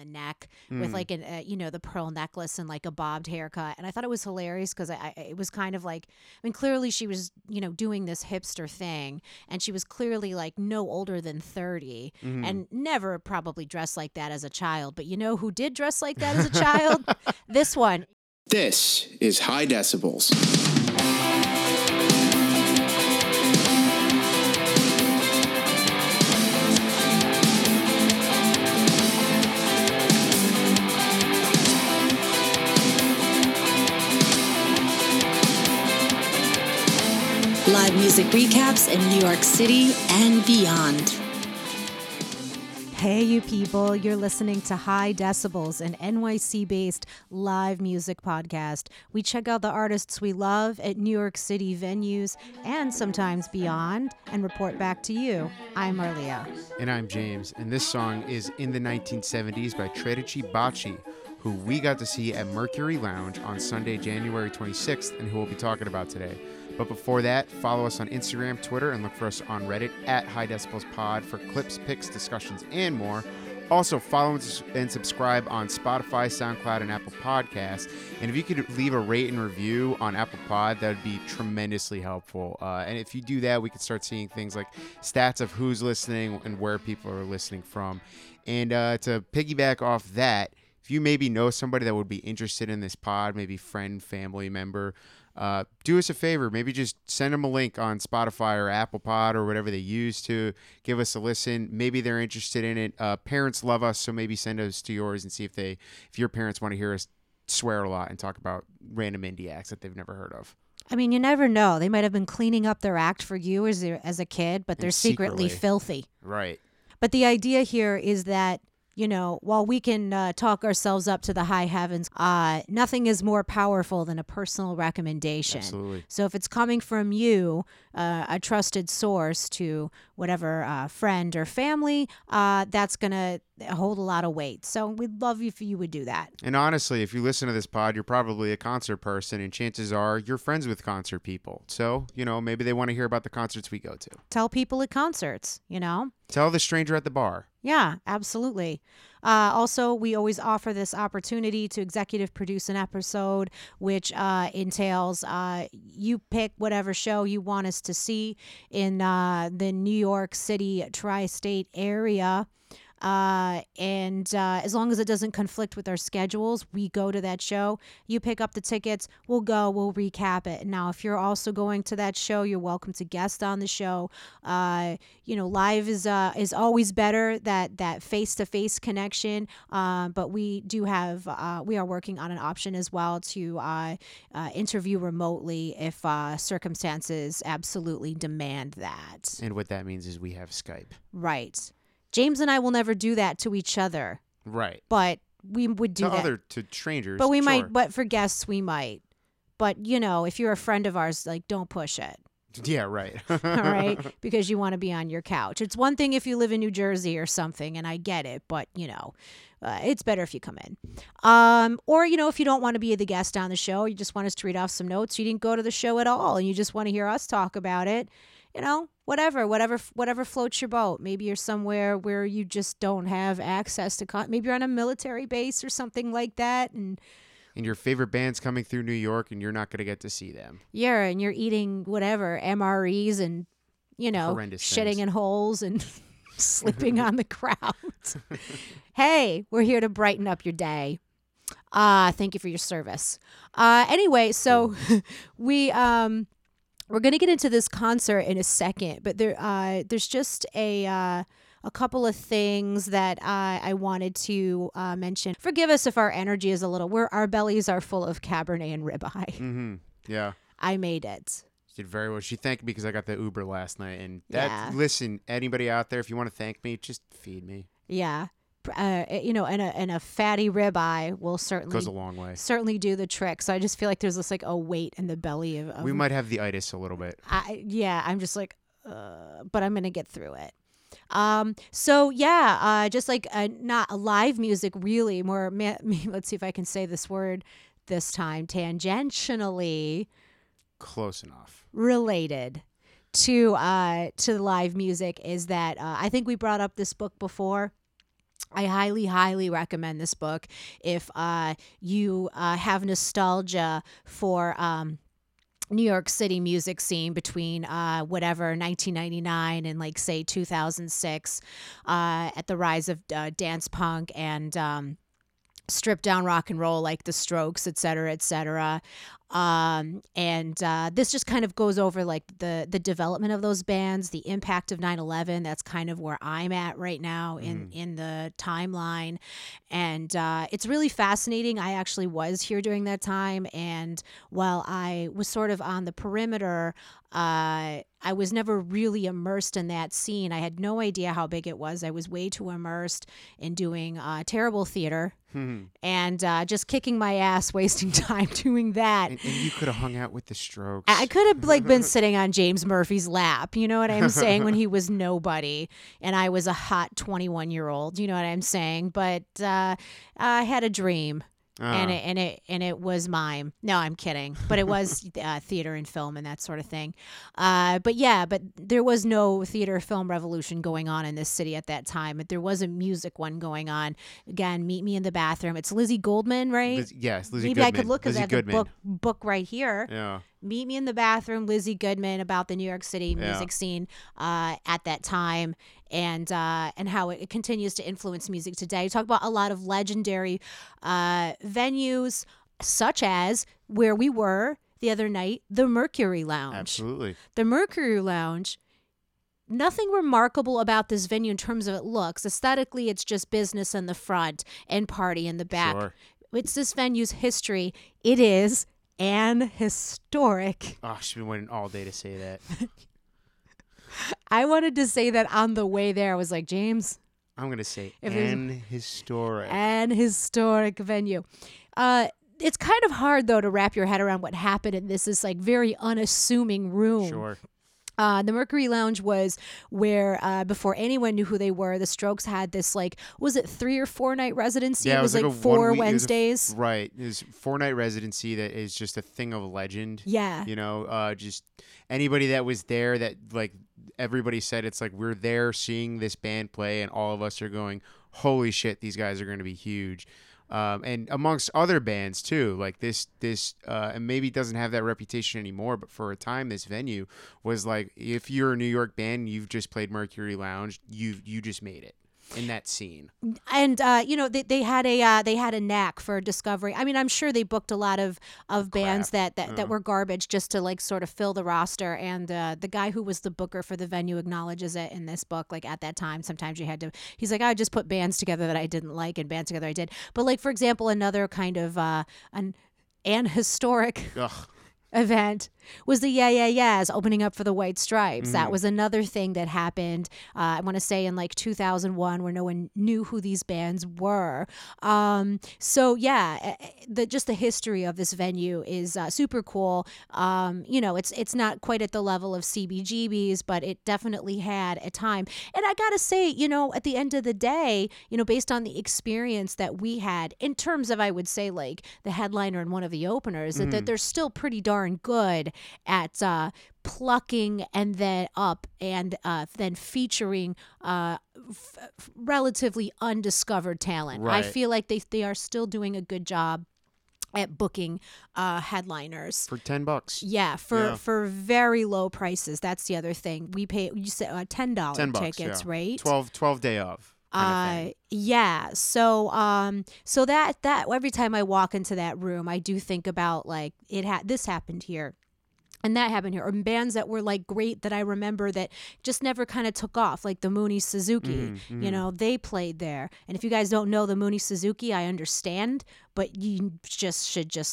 the neck with like an you know, the pearl necklace and like a bobbed haircut. And I thought it was hilarious because it was kind of like, I mean, clearly she was, you know, doing this hipster thing, and she was clearly like no older than 30 and never probably dressed like that as a child. But you know who did dress like that as a child? This one. This is High Decibels. Live music recaps in New York City and beyond. Hey, you people, you're listening to High Decibels, an NYC-based live music podcast. We check out the artists we love at New York City venues and sometimes beyond and report back to you. I'm Arlia. And I'm James. And this song is In the 1970s by Tredici Bacci, who we got to see at Mercury Lounge on Sunday, January 26th, and who we'll be talking about today. But before that, follow us on Instagram, Twitter, and look for us on Reddit at High Decibels Pod for clips, pics, discussions, and more. Also, follow and subscribe on Spotify, SoundCloud, and Apple Podcasts. And if you could leave a rate and review on Apple Pod, that would be tremendously helpful. And if you do that, we could start seeing things like stats of who's listening and where people are listening from. And to piggyback off that, if you maybe know somebody that would be interested in this pod, maybe friend, family member, do us a favor, maybe just send them a link on Spotify or Apple Pod or whatever they use to give us a listen. Maybe they're interested in it. Parents love us, so maybe send us to yours and see if they, if your parents want to hear us swear a lot and talk about random indie acts that they've never heard of. I mean, you never know. They might have been cleaning up their act for you as a kid, but they're secretly filthy. Right. But the idea here is that, you know, while we can talk ourselves up to the high heavens, nothing is more powerful than a personal recommendation. Absolutely. So if it's coming from you, a trusted source to whatever friend or family, that's going to hold a lot of weight. So we'd love if you would do that. And honestly, if you listen to this pod, you're probably a concert person, and chances are you're friends with concert people. So, you know, maybe they want to hear about the concerts we go to. Tell people at concerts, you know. Tell the stranger at the bar. Yeah, absolutely. Also, we always offer this opportunity to executive produce an episode, which entails you pick whatever show you want us to see in the New York City tri-state area. And as long as it doesn't conflict with our schedules, we go to that show. You pick up the tickets, we'll go, we'll recap it. Now, if you're also going to that show, you're welcome to guest on the show. You know, live is always better, that face-to-face connection. But we do have, we are working on an option as well to interview remotely if circumstances absolutely demand that. And what that means is we have Skype. Right. James and I will never do that to each other. Right. But we would do that. To strangers. But we might, but for guests, we might. But, you know, if you're a friend of ours, like, don't push it. Yeah, right. All right? Because you want to be on your couch. It's one thing if you live in New Jersey or something, and I get it, but, you know, it's better if you come in. Or, you know, if you don't want to be the guest on the show, you just want us to read off some notes, you didn't go to the show at all, and you just want to hear us talk about it, you know, whatever floats your boat. Maybe you're somewhere where you just don't have access to, maybe you're on a military base or something like that. And your favorite band's coming through New York and you're not going to get to see them. Yeah, and you're eating whatever, MREs and, you know, horrendous shitting things in holes and sleeping on the ground. Hey, we're here to brighten up your day. Thank you for your service. Anyway, so We're going to get into this concert in a second, but there's just a couple of things that I wanted to mention. Forgive us if our energy is a little... our bellies are full of Cabernet and ribeye. Mm-hmm. Yeah. I made it. She did very well. She thanked me because I got the Uber last night. And listen, anybody out there, if you want to thank me, just feed me. Yeah. You know, and a fatty ribeye will certainly goes a long way. Certainly do the trick. So I just feel like there's this like a weight in the belly of we might have the itis a little bit. I'm just like, but I'm gonna get through it. Just like not live music, really. More, let's see if I can say this word this time. Tangentially, close enough. Related to live music is that I think we brought up this book before. I highly, highly recommend this book if you have nostalgia for New York City music scene between whatever 1999 and like say 2006 at the rise of dance punk and stripped down rock and roll like the Strokes, et cetera, et cetera. And this just kind of goes over like the development of those bands, the impact of 9/11. That's kind of where I'm at right now in the timeline. And it's really fascinating. I actually was here during that time. And while I was sort of on the perimeter, I was never really immersed in that scene. I had no idea how big it was. I was way too immersed in doing terrible theater and just kicking my ass, wasting time doing that. And you could have hung out with the Strokes. I could have like been sitting on James Murphy's lap, you know what I'm saying, when he was nobody and I was a hot 21-year-old, you know what I'm saying? But I had a dream. And it was mime. No, I'm kidding. But it was theater and film and that sort of thing. But there was no theater film revolution going on in this city at that time. But there was a music one going on. Again, Meet Me in the Bathroom. It's Lizzie Goldman, right? Yes, Lizzie Goodman. Maybe I could look at that book right here. Yeah. Meet Me in the Bathroom, Lizzie Goodman, about the New York City music scene at that time and how it continues to influence music today. You talk about a lot of legendary venues, such as where we were the other night, the Mercury Lounge. Absolutely. The Mercury Lounge. Nothing remarkable about this venue in terms of it looks. Aesthetically, it's just business in the front and party in the back. Sure. It's this venue's history. It is. And historic. Oh, she's been waiting all day to say that. I wanted to say that on the way there. I was like, James, I'm going to say historic. An historic venue. It's kind of hard, though, to wrap your head around what happened in this like very unassuming room. Sure. The Mercury Lounge was where, before anyone knew who they were, the Strokes had this, like, was it 3 or 4 night residency? Yeah, it was 4 Wednesdays. It was 4 night residency that is just a thing of legend. Yeah. You know, just anybody that was there that, like, everybody said it's like, we're there seeing this band play and all of us are going, holy shit, these guys are going to be huge. And amongst other bands too, like this and maybe doesn't have that reputation anymore, but for a time this venue was like, if you're a New York band, you've just played Mercury Lounge, you just made it in that scene. And they had a knack for discovery. I mean, I'm sure they booked a lot of bands that were garbage just to like sort of fill the roster. And the guy who was the booker for the venue acknowledges it in this book. Like at that time, sometimes you had to. He's like, I just put bands together that I didn't like and bands together I did. But like for example, another kind of an historic. Ugh. Event was the Yeah Yeah Yeahs opening up for the White Stripes. That was another thing that happened I want to say in like 2001 where no one knew who these bands were. The history of this venue is super cool. It's not quite at the level of CBGBs, but it definitely had a time. And I gotta say, at the end of the day, based on the experience that we had in terms of, I would say, like the headliner and one of the openers, that they're still pretty dark good at plucking and then up and then featuring relatively undiscovered talent. Right. I feel like they are still doing a good job at booking headliners for $10. Yeah, for very low prices. That's the other thing. We pay, you said $10 tickets, right? 12 day of. Kind of yeah. So so that every time I walk into that room, I do think about like this happened here. And that happened here. Or bands that were like great that I remember that just never kind of took off, like the Mooney Suzuki. They played there. And if you guys don't know the Mooney Suzuki, I understand, but you should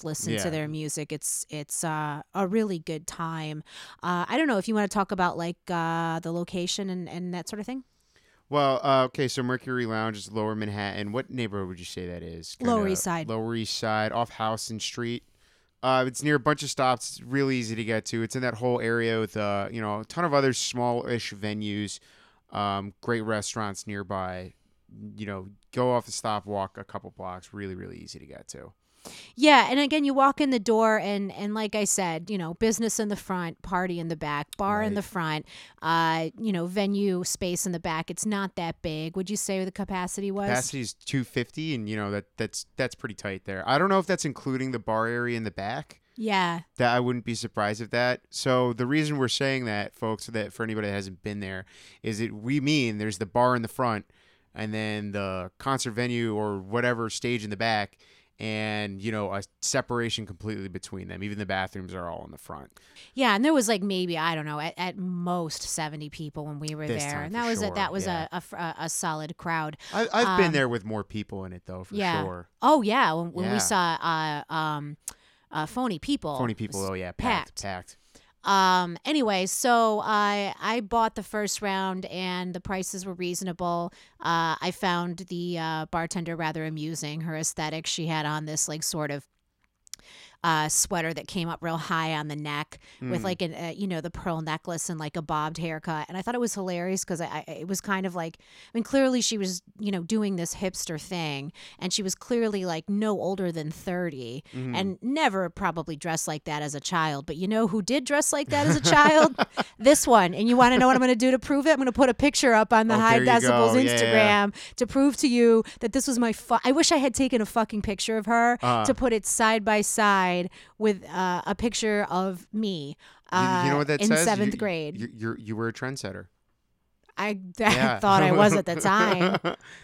listen to their music. It's a really good time. I don't know if you want to talk about like the location and that sort of thing. Well, okay, so Mercury Lounge is Lower Manhattan. What neighborhood would you say that is? Kinda Lower East Side. Lower East Side, off Houston Street. It's near a bunch of stops. It's really easy to get to. It's in that whole area with a ton of other small-ish venues, great restaurants nearby. Go off the stop, walk a couple blocks. Really, really easy to get to. Yeah. And again, you walk in the door and like I said, you know, business in the front, party in the back, bar right. in the front, you know, venue space in the back. It's not that big. Would you say the capacity was? Capacity is 250. And, you know, that's pretty tight there. I don't know if that's including the bar area in the back. Yeah. That I wouldn't be surprised if that. So the reason we're saying that, folks, that for anybody that hasn't been there, is that we mean there's the bar in the front and then the concert venue or whatever stage in the back. And, you know, a separation completely between them. Even the bathrooms are all in the front. Yeah, and there was like maybe, I don't know, at most 70 people when we were there. And that was yeah. a solid crowd. I've been there with more people in it, though, for yeah. sure. Oh, yeah. When we saw Phony People. Phony People, oh, yeah. Packed. Anyway, so I bought the first round and the prices were reasonable. I found the bartender rather amusing. Her aesthetic, she had on this like sort of sweater that came up real high on the neck with like an you know, the pearl necklace and like a bobbed haircut, and I thought it was hilarious because it was kind of like, I mean, clearly she was, you know, doing this hipster thing, and she was clearly like no older than 30 and never probably dressed like that as a child. But you know who did dress like that as a child? This one. And you want to know what I'm going to do to prove it? I'm going to put a picture up on the High Decibels Instagram to prove to you that this was my I wish I had taken a fucking picture of her to put it side by side with a picture of me you know what that in says? Seventh grade. You were a trendsetter. I thought I was at the time.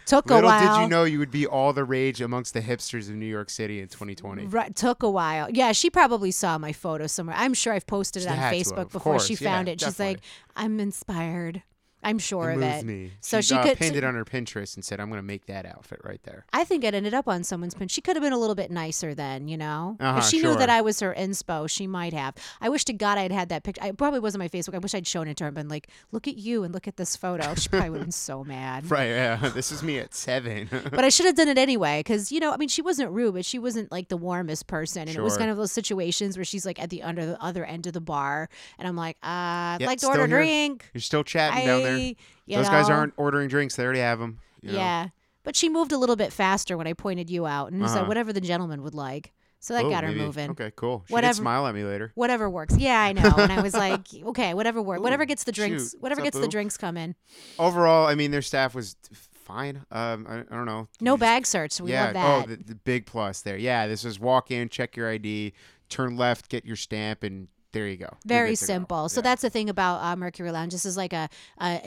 Took a while. Little did you know you would be all the rage amongst the hipsters of New York City in 2020. Right, took a while. Yeah, she probably saw my photo somewhere. I'm sure I've posted it on Facebook before she found it. She's definitely. Like, I'm inspired. I'm sure of it. Me. So she could pinned it on her Pinterest and said, "I'm going to make that outfit right there." I think it ended up on someone's Pinterest. She could have been a little bit nicer then, you know. If she knew that I was her inspo, she might have. I wish to God I'd had that picture. It probably wasn't my Facebook. I wish I'd shown it to her and been like, "Look at you and look at this photo." She probably would have been so mad. Right? Yeah. This is me at 7. But I should have done it anyway, because you know, I mean, she wasn't rude, but she wasn't like the warmest person, and it was kind of those situations where she's like at the other end of the bar, and I'm like, "I'd like to order a drink." You're still chatting down there. Those guys aren't ordering drinks. They already have them. Yeah. But she moved a little bit faster when I pointed you out and said whatever the gentleman would like. So that got her moving. Okay, cool. She did smile at me later. Whatever works. Yeah, I know. And I was like, okay, whatever works. Whatever gets the drinks. Whatever gets the drinks coming. Overall, I mean, their staff was fine. I don't know. No bag search. We love that. Oh, the big plus there. Yeah, this was walk in, check your ID, turn left, get your stamp, and there you go. Very simple. Yeah. So that's the thing about Mercury Lounge. This is like a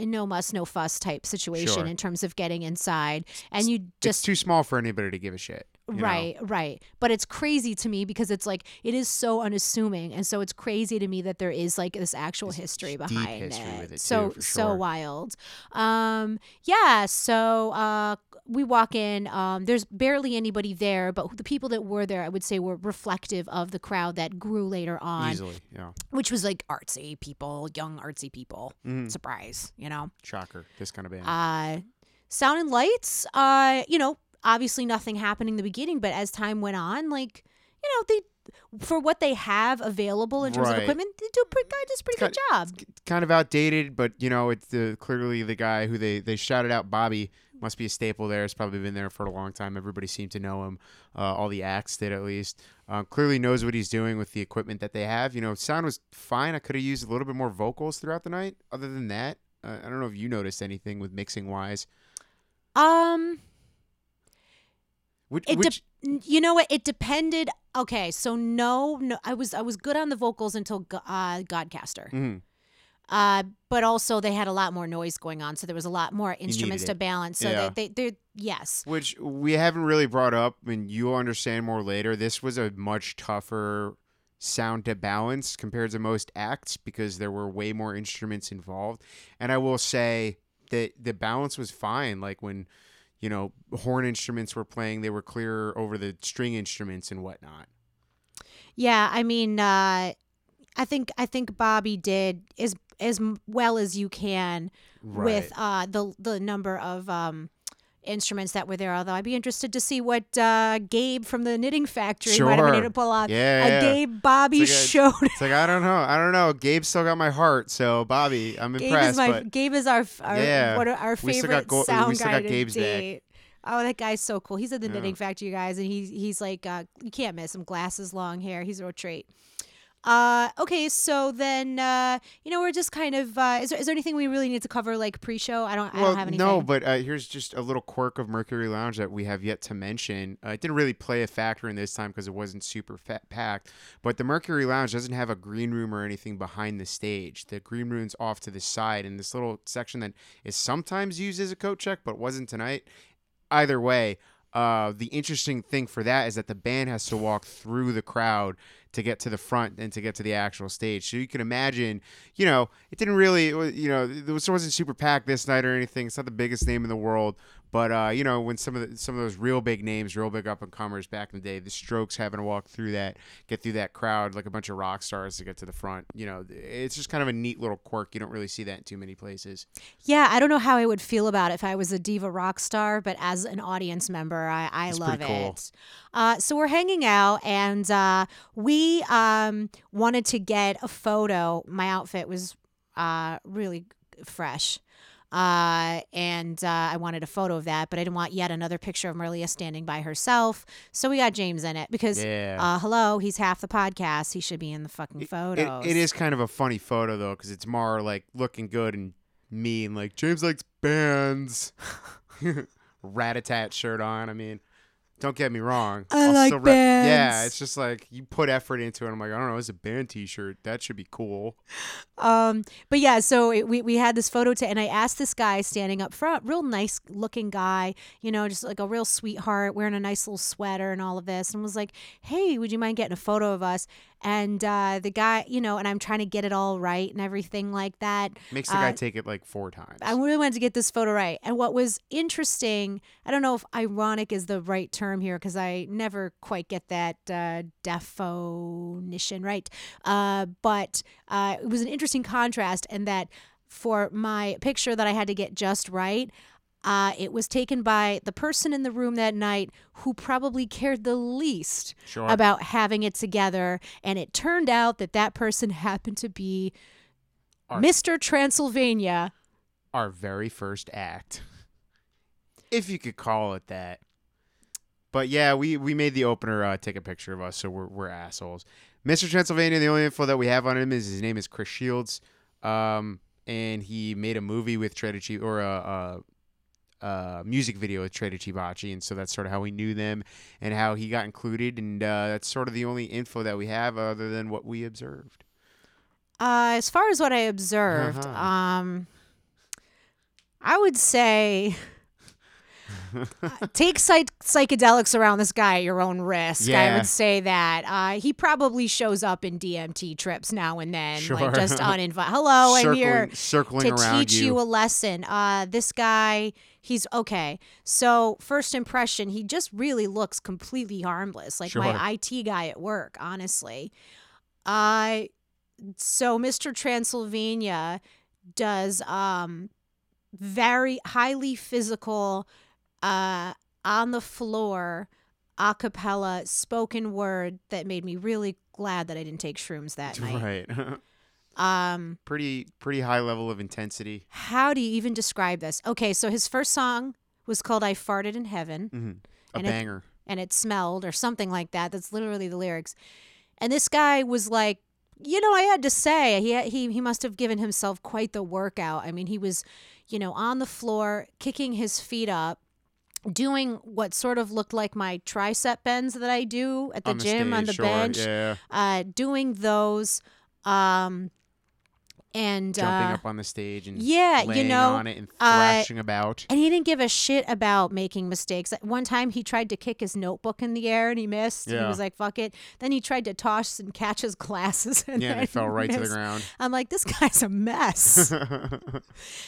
no muss, no fuss type situation in terms of getting inside. And you just... It's too small for anybody to give a shit. Right. But it's crazy to me because it's like, it is so unassuming. And so it's crazy to me that there is like this actual history behind deep history it. With it. So, too, so wild. We walk in, there's barely anybody there, but the people that were there, I would say, were reflective of the crowd that grew later on. Easily, yeah. Which was like artsy people, young artsy people. Surprise, you know? Shocker, this kind of band. Sound and lights, you know, obviously nothing happened in the beginning, but as time went on, like, you know, for what they have available in terms of equipment, they do a pretty good job. Kind of outdated, but, you know, it's clearly the guy who they shouted out, Bobby, must be a staple there. It's probably been there for a long time. Everybody seemed to know him. All the acts did, at least. Clearly knows what he's doing with the equipment that they have. You know, sound was fine. I could have used a little bit more vocals throughout the night. Other than that, I don't know if you noticed anything with mixing-wise. You know what? It depended. Okay, so no, I was good on the vocals until Godcaster. But also they had a lot more noise going on, so there was a lot more instruments to balance. So yes. Which we haven't really brought up, and you'll understand more later. This was a much tougher sound to balance compared to most acts because there were way more instruments involved. And I will say that the balance was fine. Like when, you know, horn instruments were playing, they were clearer over the string instruments and whatnot. Yeah, I mean, I think Bobby did as well as you can with the number of instruments that were there. Although I'd be interested to see what Gabe from the Knitting Factory might have been able to pull off. Yeah. Gabe Bobby showed. It's like, I don't know. Gabe's still got my heart, so Bobby, I'm impressed. Gabe is our favorite sound guy. We still got Gabe's date. Oh, that guy's so cool. He's at the Knitting Factory, you guys, and he's like, you can't miss him. Glasses, long hair. He's a real treat. Okay, so then, we're just kind of, is there anything we really need to cover, like pre-show? I don't have anything. No, but here's just a little quirk of Mercury Lounge that we have yet to mention. It didn't really play a factor in this time because it wasn't super packed, but the Mercury Lounge doesn't have a green room or anything behind the stage. The green room's off to the side in this little section that is sometimes used as a coat check, but wasn't tonight. Either way, the interesting thing for that is that the band has to walk through the crowd to get to the front and to get to the actual stage. So you can imagine, it didn't really, it wasn't super packed this night or anything. It's not the biggest name in the world. But, when some of those real big names, real big up-and-comers back in the day, the Strokes having to walk through that, get through that crowd like a bunch of rock stars to get to the front. It's just kind of a neat little quirk. You don't really see that in too many places. Yeah, I don't know how I would feel about it if I was a diva rock star, but as an audience member, I love it. It's pretty cool. So we're hanging out, and we wanted to get a photo. My outfit was really fresh. I wanted a photo of that, but I didn't want yet another picture of Merlia standing by herself. So we got James in it because, hello, he's half the podcast. He should be in the fucking photos. It is kind of a funny photo though, because it's more like looking good and me and like James likes bands, rat-a-tat shirt on. I mean, don't get me wrong. I'll like still bands. Yeah, it's just like you put effort into it. I'm like, I don't know, it's a band T-shirt. That should be cool. But yeah, so we had this photo, and I asked this guy standing up front, real nice looking guy, just like a real sweetheart, wearing a nice little sweater and all of this, and was like, hey, would you mind getting a photo of us? And the guy, and I'm trying to get it all right and everything like that. Makes the guy take it like 4 times. I really wanted to get this photo right. And what was interesting, I don't know if ironic is the right term here because I never quite get that definition right. But it was an interesting contrast in that for my picture that I had to get just right, it was taken by the person in the room that night who probably cared the least about having it together. And it turned out that person happened to be Mr. Transylvania. Our very first act. If you could call it that. But yeah, we made the opener take a picture of us, so we're assholes. Mr. Transylvania, the only info that we have on him is his name is Chris Shields. And he made a movie with Tredici, or music video with Tredici Bacci, and so that's sort of how we knew them and how he got included, and that's sort of the only info that we have other than what we observed. As far as what I observed, I would say take psychedelics around this guy at your own risk. Yeah. I would say that he probably shows up in DMT trips now and then, like just uninvited. Hello, I'm here to teach you a lesson. This guy, he's okay. So first impression, he just really looks completely harmless, like my IT guy at work, honestly. So Mr. Transylvania does very highly physical, on the floor, a cappella, spoken word that made me really glad that I didn't take shrooms that night. Right. Pretty high level of intensity. How do you even describe this? Okay, so his first song was called I Farted in Heaven. Mm-hmm. A banger. It smelled or something like that. That's literally the lyrics. And this guy was like, I had to say, he must have given himself quite the workout. I mean, he was, on the floor, kicking his feet up, doing what sort of looked like my tricep bends that I do at the gym on the bench, doing those, and jumping up on the stage and laying on it and thrashing about. And he didn't give a shit about making mistakes. At one time, he tried to kick his notebook in the air and he missed. Yeah. He was like, "Fuck it." Then he tried to toss and catch his glasses. And they fell right to the ground. I'm like, this guy's a mess.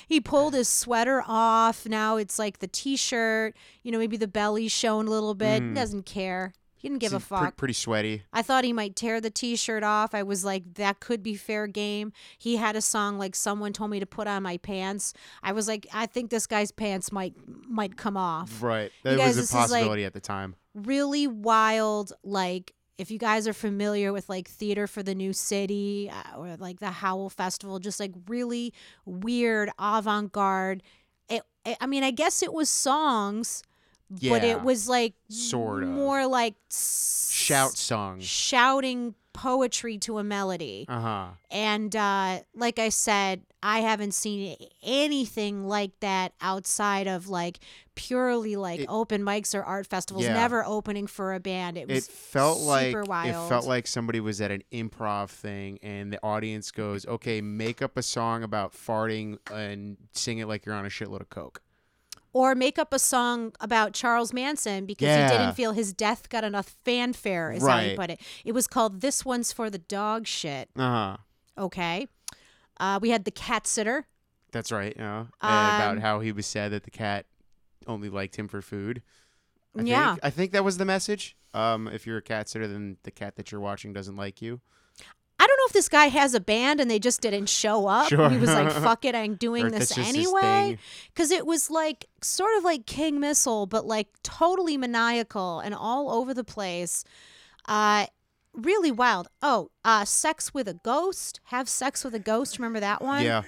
He pulled his sweater off. Now it's like the T-shirt. Maybe the belly's shown a little bit. He doesn't care. He didn't give a fuck. Pretty sweaty. I thought he might tear the T-shirt off. I was like, that could be fair game. He had a song like "Someone Told Me to Put On My Pants." I was like, I think this guy's pants might come off. Right. That was a possibility at the time. Really wild, like, if you guys are familiar with like Theater for the New City or like the Howl Festival, just like really weird avant-garde. I guess it was songs Yeah, but it was like sort of more like shout songs, shouting poetry to a melody. And like I said, I haven't seen anything like that outside of like purely like open mics or art festivals. Yeah. Never opening for a band. It felt super wild. It felt like somebody was at an improv thing and the audience goes, "Okay, make up a song about farting and sing it like you're on a shitload of coke." Or make up a song about Charles Manson because he didn't feel his death got enough fanfare, is how he put it. It was called This One's for the Dog Shit. Okay. We had the cat sitter. That's right. About how he was sad that the cat only liked him for food. I think that was the message. If you're a cat sitter, then the cat that you're watching doesn't like you. I don't know if this guy has a band and they just didn't show up. Sure. He was like, fuck it, I'm doing this anyway. Because it was like sort of like King Missile, but like totally maniacal and all over the place. Really wild. Sex with a Ghost. Have sex with a ghost. Remember that one? Yeah.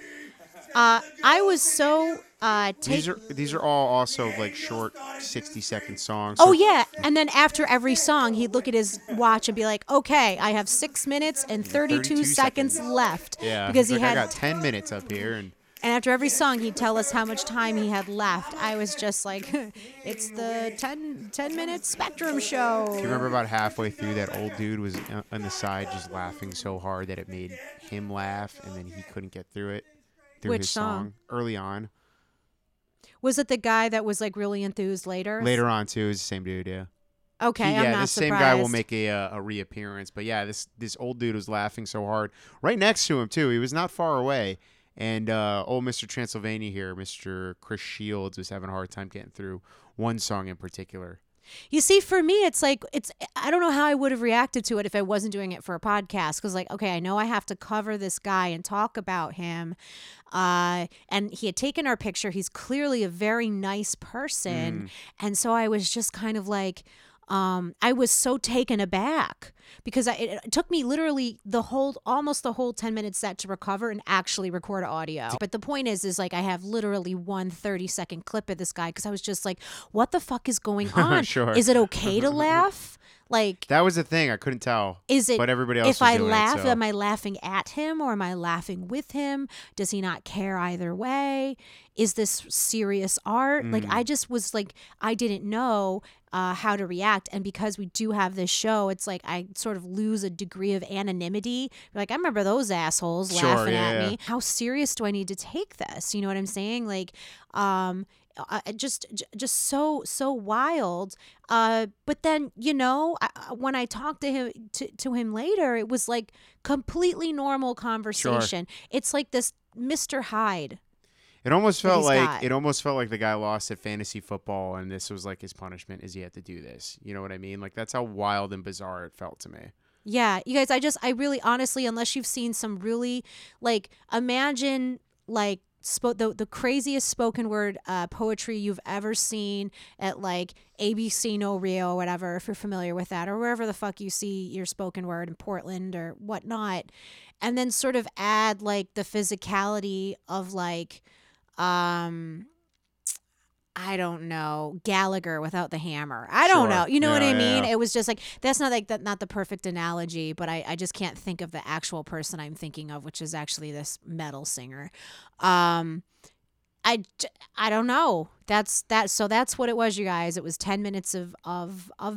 I was so... These are all also like short 60-second songs. Oh, yeah. And then after every song, he'd look at his watch and be like, okay, I have 6 minutes and 32 seconds left. Yeah, because he had... I got 10 minutes up here. And after every song, he'd tell us how much time he had left. I was just like, it's the 10-minute Spectrum show. Do you remember about halfway through that old dude was on the side just laughing so hard that it made him laugh, and then he couldn't get through it? Which song? Early on. Was it the guy that was like really enthused later? Later on too, it was the same dude, yeah. Okay, I'm not surprised. Same guy will make a reappearance, but yeah, this old dude was laughing so hard. Right next to him too, he was not far away, and old Mr. Transylvania here, Mr. Chris Shields, was having a hard time getting through one song in particular. You see, for me, it's like, I don't know how I would have reacted to it if I wasn't doing it for a podcast. Because like, okay, I know I have to cover this guy and talk about him. And he had taken our picture. He's clearly a very nice person. And so I was just kind of like, I was so taken aback because it took me literally almost the whole 10-minute set to recover and actually record audio. But the point is like I have literally one 30-second clip of this guy because I was just like, what the fuck is going on? Sure. Is it okay to laugh? Like, that was the thing. I couldn't tell. Is it? But everybody else. If I laugh, am I laughing at him or am I laughing with him? Does he not care either way? Is this serious art? Like, I just was like, I didn't know how to react. And because we do have this show, it's like I sort of lose a degree of anonymity. Like, I remember those assholes laughing at me. How serious do I need to take this? You know what I'm saying? Like, just so wild. But then, you know, when I talked to him later, it was like completely normal conversation. Sure. It's like this Mr. Hyde. It almost felt like the guy lost at fantasy football, and this was like his punishment is he had to do this. You know what I mean? Like, that's how wild and bizarre it felt to me. Yeah, you guys, I really honestly, unless you've seen some really like, imagine like the craziest spoken word poetry you've ever seen at like ABC No Rio or whatever, if you're familiar with that, or wherever the fuck you see your spoken word in Portland or whatnot, and then sort of add like the physicality of like, I don't know, Gallagher without the hammer. I don't know. You know what I mean? Yeah. It was just like, that's not like that, not the perfect analogy, but I just can't think of the actual person I'm thinking of, which is actually this metal singer. I don't know. That's that. So that's what it was, you guys. It was 10 minutes of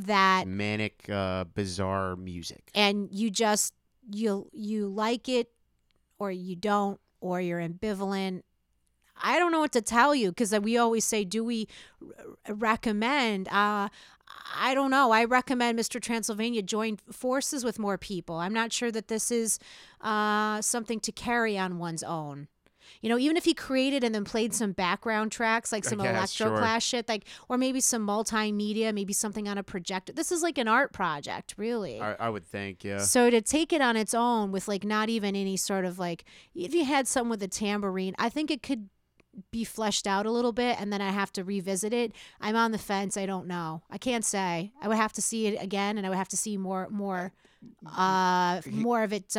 that manic, bizarre music. And you just, you like it or you don't, or you're ambivalent. I don't know what to tell you, because we always say, do we recommend? I don't know. I recommend Mr. Transylvania join forces with more people. I'm not sure that this is something to carry on one's own. You know, even if he created and then played some background tracks, like some electroclash shit, like, or maybe some multimedia, maybe something on a projector. This is like an art project, really. I would think, yeah. So to take it on its own with like not even any sort of like, if you had someone with a tambourine, I think it could be fleshed out a little bit, and then I have to revisit it. I'm on the fence. I don't know. I can't say. I would have to see it again, and I would have to see more of it,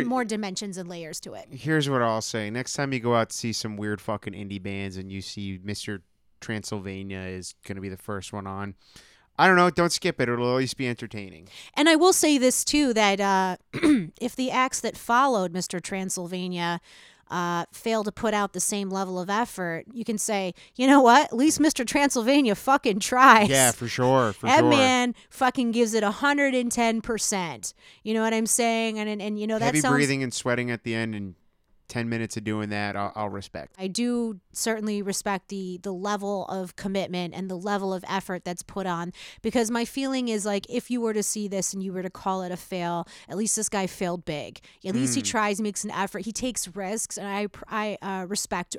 more dimensions and layers to it. Here's what I'll say. Next time you go out to see some weird fucking indie bands and you see Mr. Transylvania is going to be the first one on. I don't know. Don't skip it. It'll always be entertaining. And I will say this, too, that if the acts that followed Mr. Transylvania fail to put out the same level of effort, you can say, you know what? At least Mr. Transylvania fucking tries. Yeah, for sure. For that sure. That man fucking gives it 110%. You know what I'm saying? And you know, that sounds... Heavy breathing and sweating at the end and 10 minutes of doing that, I'll respect. I do certainly respect the level of commitment and the level of effort that's put on, because my feeling is like, if you were to see this and you were to call it a fail, at least this guy failed big. At least he tries, makes an effort. He takes risks, and I respect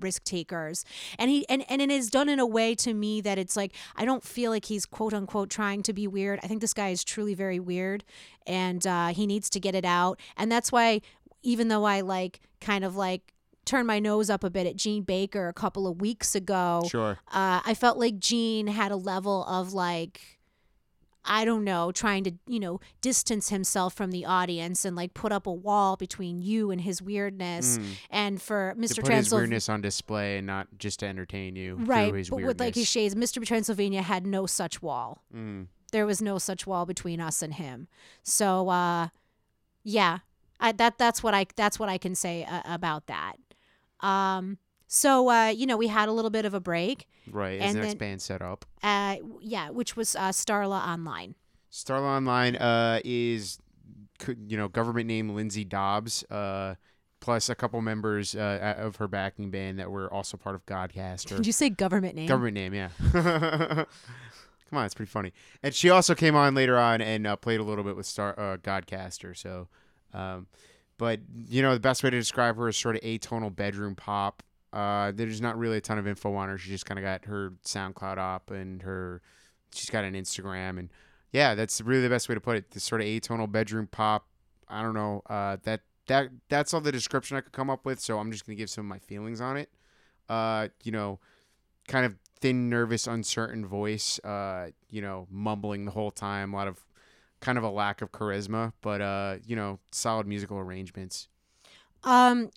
risk takers. And it is done in a way to me that it's like, I don't feel like he's quote unquote trying to be weird. I think this guy is truly very weird, and he needs to get it out. And that's why, even though I turned my nose up a bit at Gene Baker a couple of weeks ago. Sure. I felt like Gene had a level of trying to, distance himself from the audience and put up a wall between you and his weirdness. And for Mr. Transylvania, his weirdness on display and not just to entertain you. Right. His but weirdness. With his shades, Mr. Transylvania had no such wall. There was no such wall between us and him. So, yeah. That's what I can say about that. So we had a little bit of a break. Right, as the next band set up. Which was Starla Online. Starla Online is, government name Lindsey Dobbs, plus a couple members of her backing band that were also part of Godcaster. Did you say government name? Government name, yeah. Come on, it's pretty funny. And she also came on later on and played a little bit with Godcaster, so... but the best way to describe her is sort of atonal bedroom pop. There's not really a ton of info on her. She just kind of got her SoundCloud up and she's got an Instagram, and yeah, that's really the best way to put it. This sort of atonal bedroom pop. I don't know. That's all the description I could come up with. So I'm just gonna give some of my feelings on it. Kind of thin, nervous, uncertain voice. Mumbling the whole time. A lot of kind of a lack of charisma, but, solid musical arrangements. To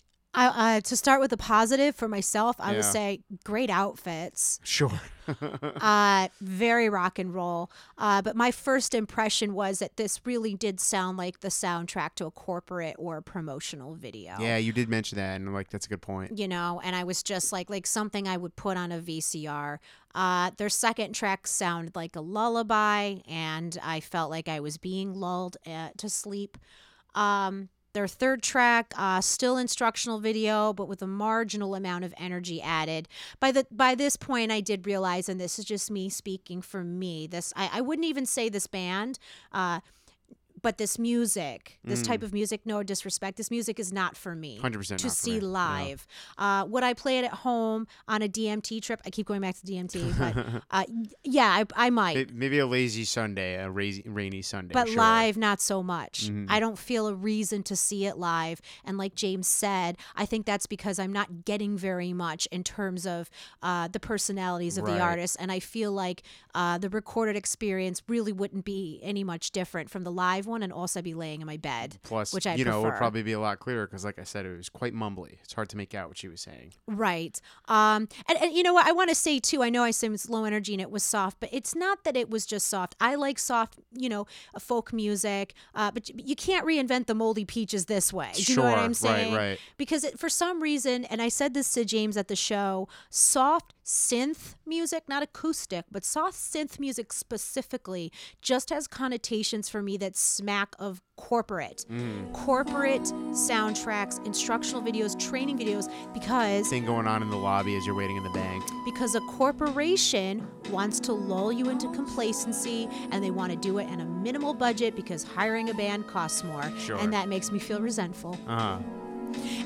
start with the positive for myself, I would say great outfits. Sure. Very rock and roll. But my first impression was that this really did sound like the soundtrack to a corporate or a promotional video. Yeah, you did mention that, and that's a good point. And I was just like something I would put on a VCR. Their second track sounded like a lullaby, and I felt like I was being lulled to sleep. Their third track, still instructional video, but with a marginal amount of energy added. By this point, I did realize, and this is just me speaking for me, I wouldn't even say this band, but this music, this type of music, no disrespect, this music is not for me. 100% to see live. Yeah. Would I play it at home on a DMT trip? I keep going back to DMT, but I might. Maybe a lazy Sunday, a rainy Sunday. But sure. Live, not so much. Mm-hmm. I don't feel a reason to see it live. And like James said, I think that's because I'm not getting very much in terms of the personalities of the artists. And I feel like the recorded experience really wouldn't be any much different from the live one, and also be laying in my bed. Plus, which I prefer. It would probably be a lot clearer because, like I said, it was quite mumbly. It's hard to make out what she was saying. Right. And you know what I want to say too. I know I said it was low energy and it was soft, but it's not that it was just soft. I like soft, folk music. But you can't reinvent the moldy peaches this way. Do you know what I'm saying? Right. Because for some reason, and I said this to James at the show, soft synth music, not acoustic, but soft synth music specifically, just has connotations for me that smack of corporate soundtracks, instructional videos, training videos, because thing going on in the lobby as you're waiting in the bank, because a corporation wants to lull you into complacency, and they want to do it in a minimal budget because hiring a band costs more. Sure. And that makes me feel resentful.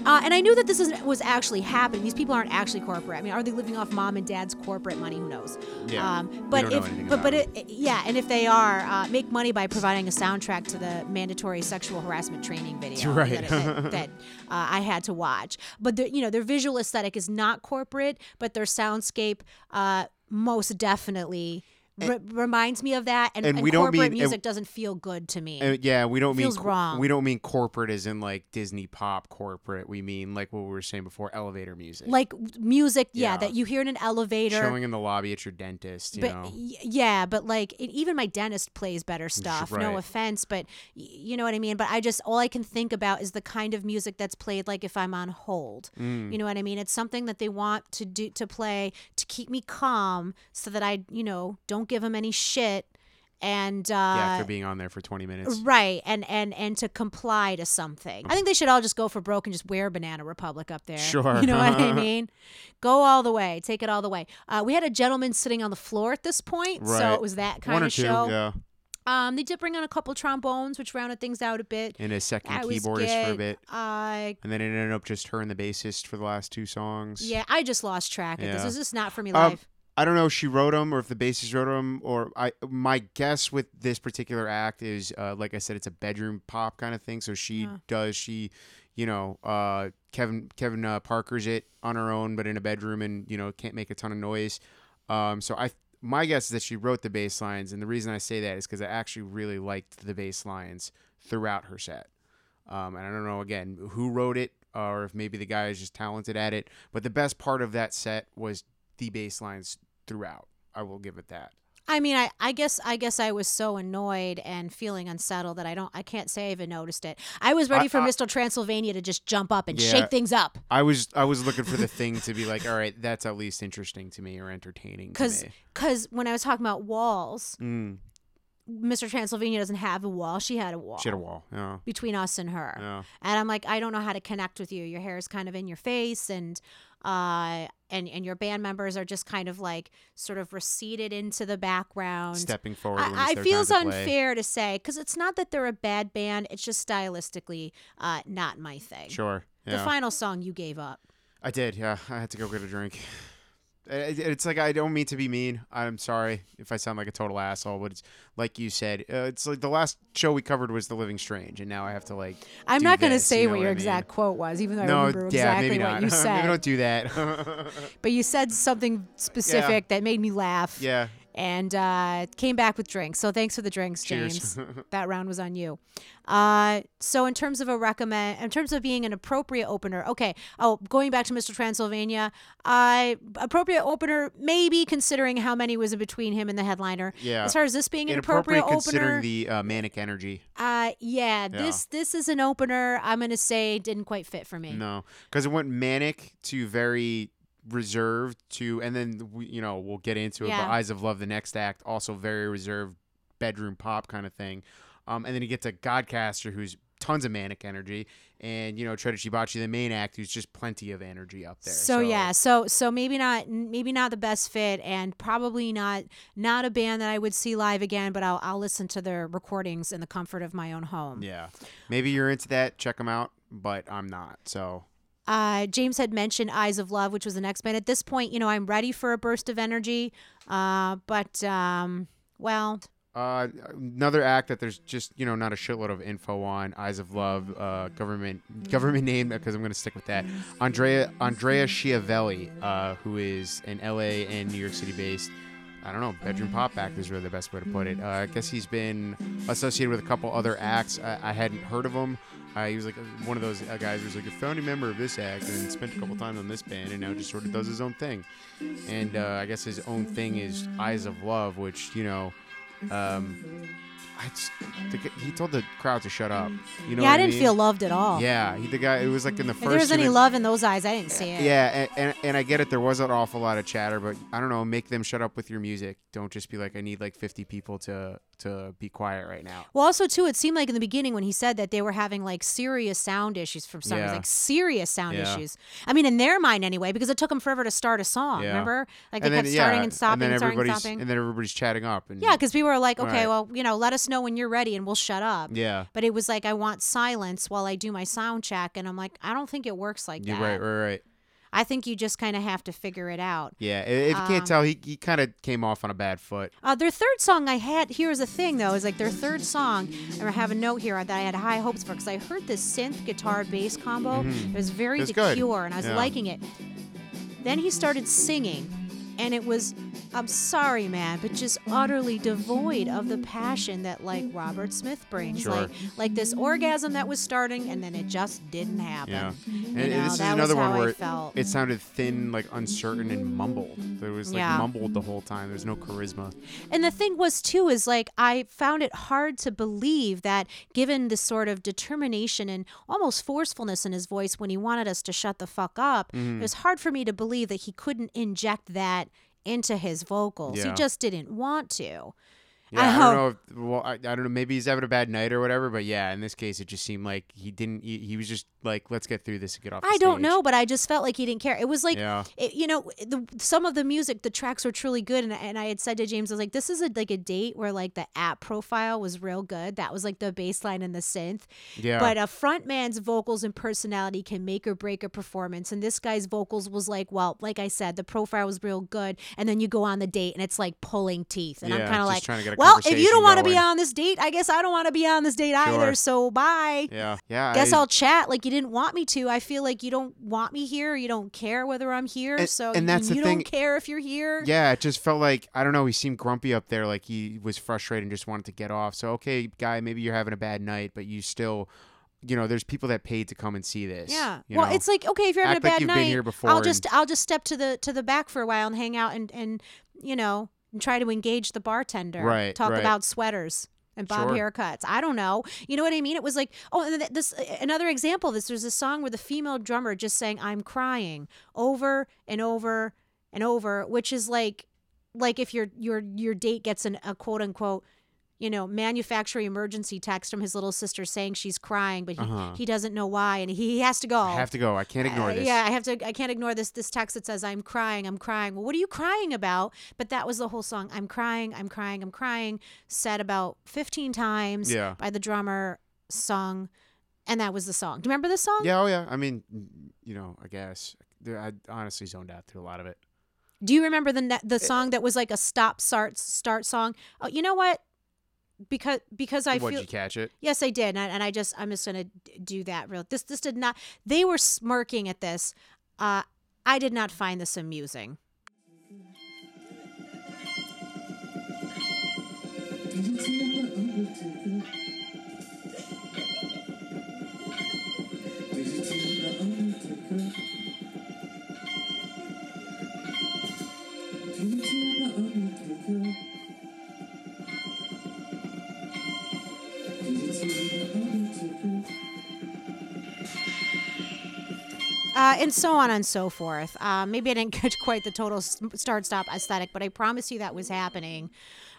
And I knew that this was actually happening. These people aren't actually corporate. I mean, are they living off mom and dad's corporate money? Who knows? Yeah. And if they are, make money by providing a soundtrack to the mandatory sexual harassment training video that I had to watch. But their visual aesthetic is not corporate, but their soundscape most definitely reminds me of that, and we corporate don't mean, music doesn't feel good to me. We don't mean wrong. We don't mean corporate as in like Disney pop corporate. We mean like what we were saying before, elevator music. Like music, yeah, that you hear in an elevator. Showing in the lobby at your dentist, you know. Yeah, but like even my dentist plays better stuff, right. No offense, but you know what I mean? But I just, all I can think about is the kind of music that's played like if I'm on hold. Mm. You know what I mean? It's something that they want to do, to play, to keep me calm so that I, you know, don't give him any shit, and after being on there for 20 minutes, right? And to comply to something. I think they should all just go for broke and just wear Banana Republic up there. Sure, you know what I mean. Go all the way, take it all the way. We had a gentleman sitting on the floor at this point, right. So it was that kind of show. Yeah. They did bring on a couple trombones, which rounded things out a bit. And a second keyboardist for a bit. And then it ended up just her and the bassist for the last two songs. Yeah, I just lost track of this. This is just not for me live. I don't know if she wrote them or if the bassist wrote them, or my guess with this particular act is, like I said, it's a bedroom pop kind of thing. So she Kevin Parker's it on her own, but in a bedroom, and, you know, can't make a ton of noise. My guess is that she wrote the bass lines. And the reason I say that is because I actually really liked the bass lines throughout her set. And I don't know, again, who wrote it, or if maybe the guy is just talented at it. But the best part of that set was the bass lines throughout. I will give it that. I mean, I guess I was so annoyed and feeling unsettled that I can't say I even noticed it. I was ready for Mr. Transylvania to just jump up and shake things up. I was looking for the thing to be like, all right, that's at least interesting to me or entertaining to me. Because when I was talking about walls, Mr. Transylvania doesn't have a wall. She had a wall. Yeah. Between us and her. Yeah. And I'm like, I don't know how to connect with you. Your hair is kind of in your face, and your band members are just kind of like sort of receded into the background, stepping forward. It feels unfair to say, because it's not that they're a bad band. It's just stylistically not my thing. Sure. Yeah. The final song you gave up. I did. Yeah, I had to go get a drink. It's like, I don't mean to be mean. I'm sorry if I sound like a total asshole, but it's like you said, it's like the last show we covered was The Living Strange, and now I have to like. I'm not going to say what your exact quote was, even though I remember exactly what you said. Maybe don't do that. But you said something specific that made me laugh. Yeah. And came back with drinks. So thanks for the drinks, James. Cheers. That round was on you. So in terms of being an appropriate opener, okay. Oh, going back to Mr. Transylvania, appropriate opener, maybe, considering how many was in between him and the headliner. Yeah. As far as this being an appropriate opener, considering the manic energy. This is an opener. I'm gonna say didn't quite fit for me. No, because it went manic to very reserved to, and then we'll get into it, but Eyes of Love, the next act, also very reserved bedroom pop kind of thing, and then you get to Godcaster, who's tons of manic energy, and Tredici Bacci, the main act, who's just plenty of energy up there. So maybe not the best fit, and probably not a band that I would see live again, but I'll listen to their recordings in the comfort of my own home. Yeah, maybe you're into that, check them out, but I'm not. So James had mentioned Eyes of Love, which was the next band. At this point, I'm ready for a burst of energy. Another act that there's just, not a shitload of info on. Eyes of Love, government name, because I'm going to stick with that. Andrea Schiavelli, who is an LA and New York City based, I don't know, bedroom pop act is really the best way to put it. I guess he's been associated with a couple other acts. I hadn't heard of him. He was like one of those guys who was like a founding member of this act and spent a couple times on this band, and now just sort of does his own thing. And I guess his own thing is Eyes of Love, which, he told the crowd to shut up. I didn't feel loved at all. Yeah, the guy. It was like in the first. If there was any love in those eyes, I didn't see it. Yeah, and I get it. There was an awful lot of chatter, but I don't know. Make them shut up with your music. Don't just be like, I need like 50 people to be quiet right now. Well, also too, it seemed like in the beginning when he said that they were having like serious sound issues from some, like serious sound issues. I mean, in their mind anyway, because it took them forever to start a song. Yeah. Remember, like they kept starting and stopping, and starting and stopping, and then everybody's chatting up. And, because people were like, okay, let us know when you're ready and we'll shut up. Yeah. But it was like, I want silence while I do my sound check, and I'm like, I don't think it works like that. Right. I think you just kind of have to figure it out. Yeah, if you can't tell, he kind of came off on a bad foot. Their third song here's the thing though, is like their third song, and I have a note here that I had high hopes for, because I heard this synth guitar bass combo. It was very The Cure, and I was liking it. Then he started singing. And it was, I'm sorry, man, but just utterly devoid of the passion that, like, Robert Smith brings. Sure. Like this orgasm that was starting, and then it just didn't happen. Yeah. And this is another one where it sounded thin, like, uncertain, and mumbled. It was, like, mumbled the whole time. There was no charisma. And the thing was, too, is, like, I found it hard to believe that, given the sort of determination and almost forcefulness in his voice when he wanted us to shut the fuck up, it was hard for me to believe that he couldn't inject that into his vocals. He just didn't want to. I don't know. Maybe he's having a bad night or whatever. But yeah, in this case, it just seemed like he didn't. He was just like, let's get through this and get off the stage. I don't know, but I just felt like he didn't care. It was like, some of the music, the tracks were truly good. And I had said to James, I was like, this is a date where like the app profile was real good. That was like the bass line and the synth. Yeah. But a front man's vocals and personality can make or break a performance. And this guy's vocals was like, well, like I said, the profile was real good. And then you go on the date and it's like pulling teeth. And I'm kind of like, trying to get well, if you don't want to be on this date, I guess I don't want to be on this date either, so bye. Yeah. Guess I'll chat like you didn't want me to. I feel like you don't want me here. Or you don't care whether I'm here, you don't care if you're here. Yeah, it just felt like, I don't know, he seemed grumpy up there, like he was frustrated and just wanted to get off. So, okay, guy, maybe you're having a bad night, but you still... there's people that paid to come and see this. Yeah. Well, it's like, okay, if you're having a bad night, I'll just step to the back for a while and hang out and and try to engage the bartender. Right. Talk about sweaters and bob haircuts. I don't know. You know what I mean? It was like, another example of this. There's a song where the female drummer just sang "I'm crying" over and over and over, which is like if your date gets a quote unquote, manufacturer emergency text from his little sister saying she's crying, but he doesn't know why, and he has to go. I have to go. I can't ignore this. Yeah, I can't ignore this text that says, "I'm crying, I'm crying." Well, what are you crying about? But that was the whole song. "I'm crying, I'm crying, I'm crying," said about 15 times by the drummer, sung, and that was the song. Do you remember the song? Yeah, oh yeah. I mean, I guess. I honestly zoned out through a lot of it. Do you remember the song that was like a stop-start song? Oh, you know what? Because I feel... Did you catch it? Yes, I did. I'm just going to do that real... This did not... They were smirking at this. I did not find this amusing. And so on and so forth. Maybe I didn't get quite the total start-stop aesthetic, but I promise you that was happening.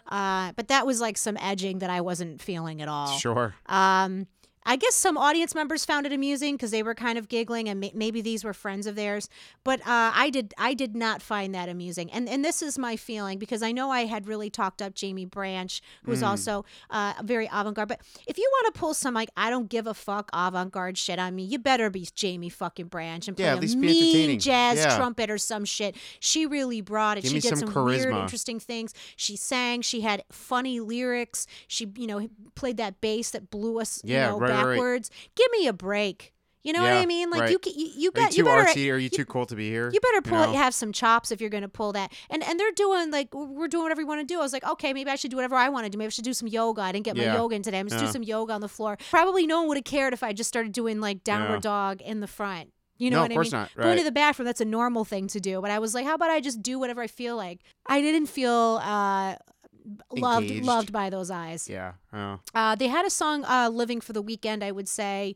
But that was like some edging that I wasn't feeling at all. Sure. I guess some audience members found it amusing because they were kind of giggling, and maybe these were friends of theirs. But I did not find that amusing. And this is my feeling, because I know I had really talked up Jamie Branch, who's also very avant-garde. But if you want to pull some, like, I don't give a fuck avant-garde shit on me, you better be Jamie fucking Branch and play at least mean jazz trumpet or some shit. She really brought it. She did some weird, interesting things. She sang. She had funny lyrics. She, played that bass that blew us, backwards. Right. Give me a break. You know what I mean? Like you got you better. Artsy? Are you too cool to be here? You better have some chops if you're going to pull that. And they're doing we're doing whatever we want to do. I was like, okay, maybe I should do whatever I want to do. Maybe I should do some yoga. I didn't get my yoga in today. I'm just do some yoga on the floor. Probably no one would have cared if I just started doing like downward dog in the front. What I mean? No, of course not. Right. Going to the bathroom, that's a normal thing to do. But I was like, how about I just do whatever I feel like? I didn't feel. Loved by those eyes. Yeah. Oh. They had a song, "Living for the Weekend." I would say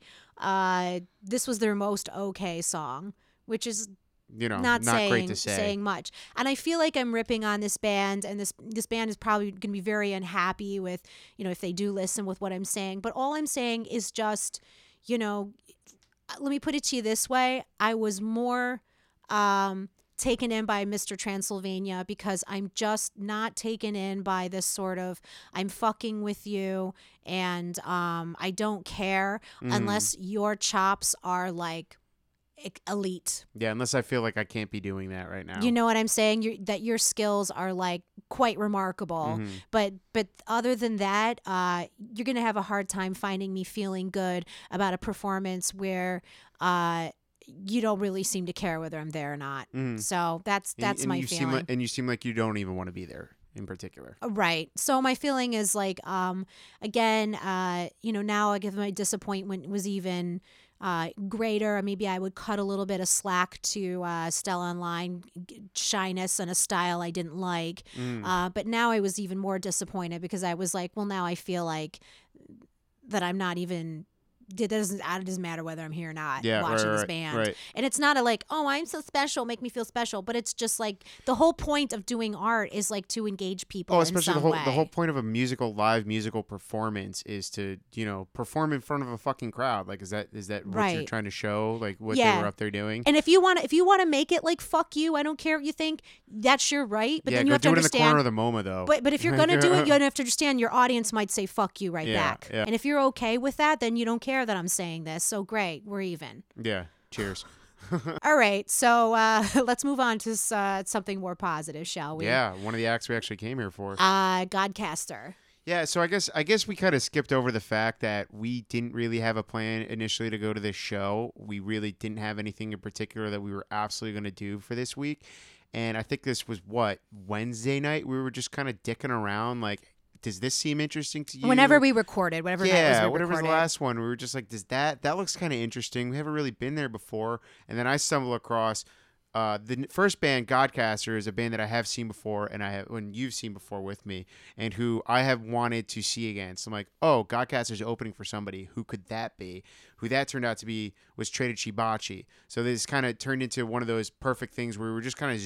this was their most okay song, which is not great to saying much. And I feel like I'm ripping on this band, and this band is probably going to be very unhappy with if they do listen with what I'm saying. But all I'm saying is just let me put it to you this way: I was more. Taken in by Mr. Transylvania, because I'm just not taken in by this sort of I'm fucking with you and I don't care unless your chops are like elite. Yeah, unless I feel like I can't be doing that right now. You know what I'm saying? That your skills are like quite remarkable. Mm-hmm. But other than that, you're going to have a hard time finding me feeling good about a performance where you don't really seem to care whether I'm there or not. Mm. So that's my feeling. And you seem like you don't even want to be there in particular. Right. So my feeling is like, again, now I give my disappointment was even greater. Maybe I would cut a little bit of slack to Starla Online shyness and a style I didn't like. Mm. But now I was even more disappointed because I was like, well, now I feel like that I'm not even... It doesn't matter whether I'm here or not watching this band. Right. And it's not I'm so special, make me feel special. But it's just like the whole point of doing art is like to engage people especially in some way. The whole point of a live musical performance is to, perform in front of a fucking crowd. Like, is that what you're trying to show? Like what they were up there doing? And if you want to make it like, fuck you, I don't care what you think, that's your right. But then you have to understand. Yeah, do it in the corner of the MoMA though. But if you're going to do it, you have to understand your audience might say fuck you right back. Yeah. And if you're okay with that, then you don't care that I'm saying this, so great, we're even. Yeah, cheers. All right, so let's move on to something more positive, shall we? Yeah, one of the acts we actually came here for. Godcaster. Yeah, so I guess we kind of skipped over the fact that we didn't really have a plan initially to go to this show. We really didn't have anything in particular that we were absolutely going to do for this week, and I think this was, Wednesday night? We were just kind of dicking around, does this seem interesting to you? Whenever we recorded, whatever was the last one, we were just like, does that looks kind of interesting. We haven't really been there before. And then I stumbled across the first band, Godcaster, is a band that I have seen before and you've seen before with me and who I have wanted to see again. So I'm like, oh, Godcaster's opening for somebody. Who could that be? Who that turned out to be was Tredici Bacci. So this kind of turned into one of those perfect things where we were just kind of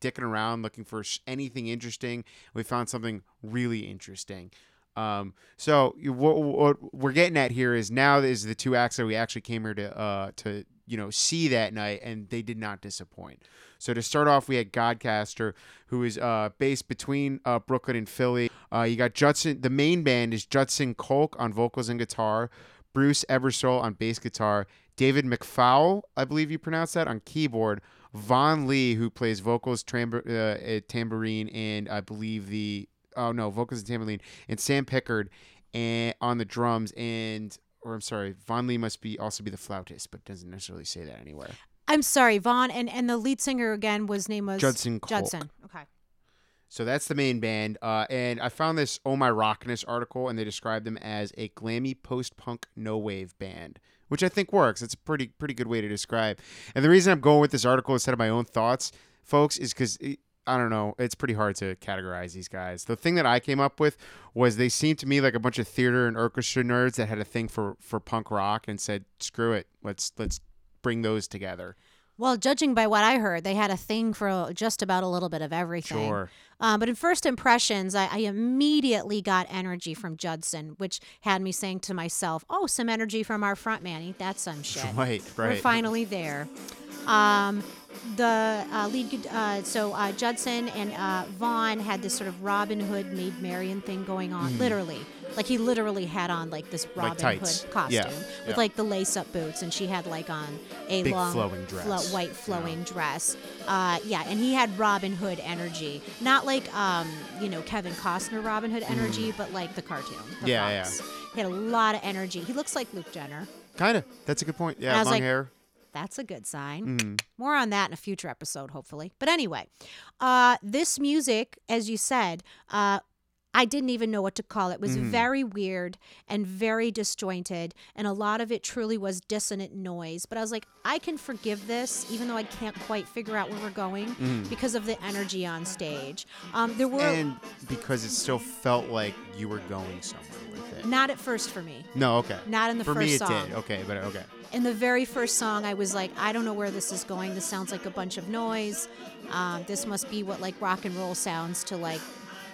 dicking around looking for anything interesting. We found something really interesting. So what we're getting at here is now is the two acts that we actually came here to see that night, and they did not disappoint. So to start off, we had Godcaster, who is based between Brooklyn and Philly. You got Judson. The main band is Judson Kolk on vocals and guitar, Bruce Ebersole on bass guitar, David McFowl, I believe you pronounce that, on keyboard, Von Lee, who plays vocals, tambourine, and I believe vocals and tambourine, and Sam Pickard on the drums, Von Lee must also be the flautist, but doesn't necessarily say that anywhere. I'm sorry, Von, and the lead singer again, name was Judson Kolk. Judson, okay. So that's the main band, and I found this Oh My Rockiness article, and they described them as a glammy post-punk no-wave band, which I think works. It's a pretty good way to describe. And the reason I'm going with this article instead of my own thoughts, folks, is because... I don't know. It's pretty hard to categorize these guys. The thing that I came up with was they seemed to me like a bunch of theater and orchestra nerds that had a thing for punk rock and said, screw it. Let's bring those together. Well, judging by what I heard, they had a thing for just about a little bit of everything. Sure. But in first impressions, I immediately got energy from Judson, which had me saying to myself, oh, some energy from our front man. Ain't that some shit? Right. We're finally there. Judson and Vaughn had this sort of Robin Hood Maid Marian thing going on, literally. Like, he literally had on this Robin Hood costume with the lace-up boots, and she had on a big long flowing dress. White flowing dress. And he had Robin Hood energy, not Kevin Costner Robin Hood energy, but the cartoon. The Fox. He had a lot of energy. He looks like Luke Jenner. Kinda. That's a good point. Yeah, long hair. That's a good sign. More on that in a future episode, hopefully. But anyway, this music, as you said, I didn't even know what to call it. It was very weird and very disjointed, and a lot of it truly was dissonant noise. But I was like, I can forgive this, even though I can't quite figure out where we're going because of the energy on stage. And because it still felt like you were going somewhere with it. Not at first for me. No, okay. Not in the first song. For me it did. Okay, but okay. In the very first song, I was like, I don't know where this is going. This sounds like a bunch of noise. This must be what rock and roll sounds to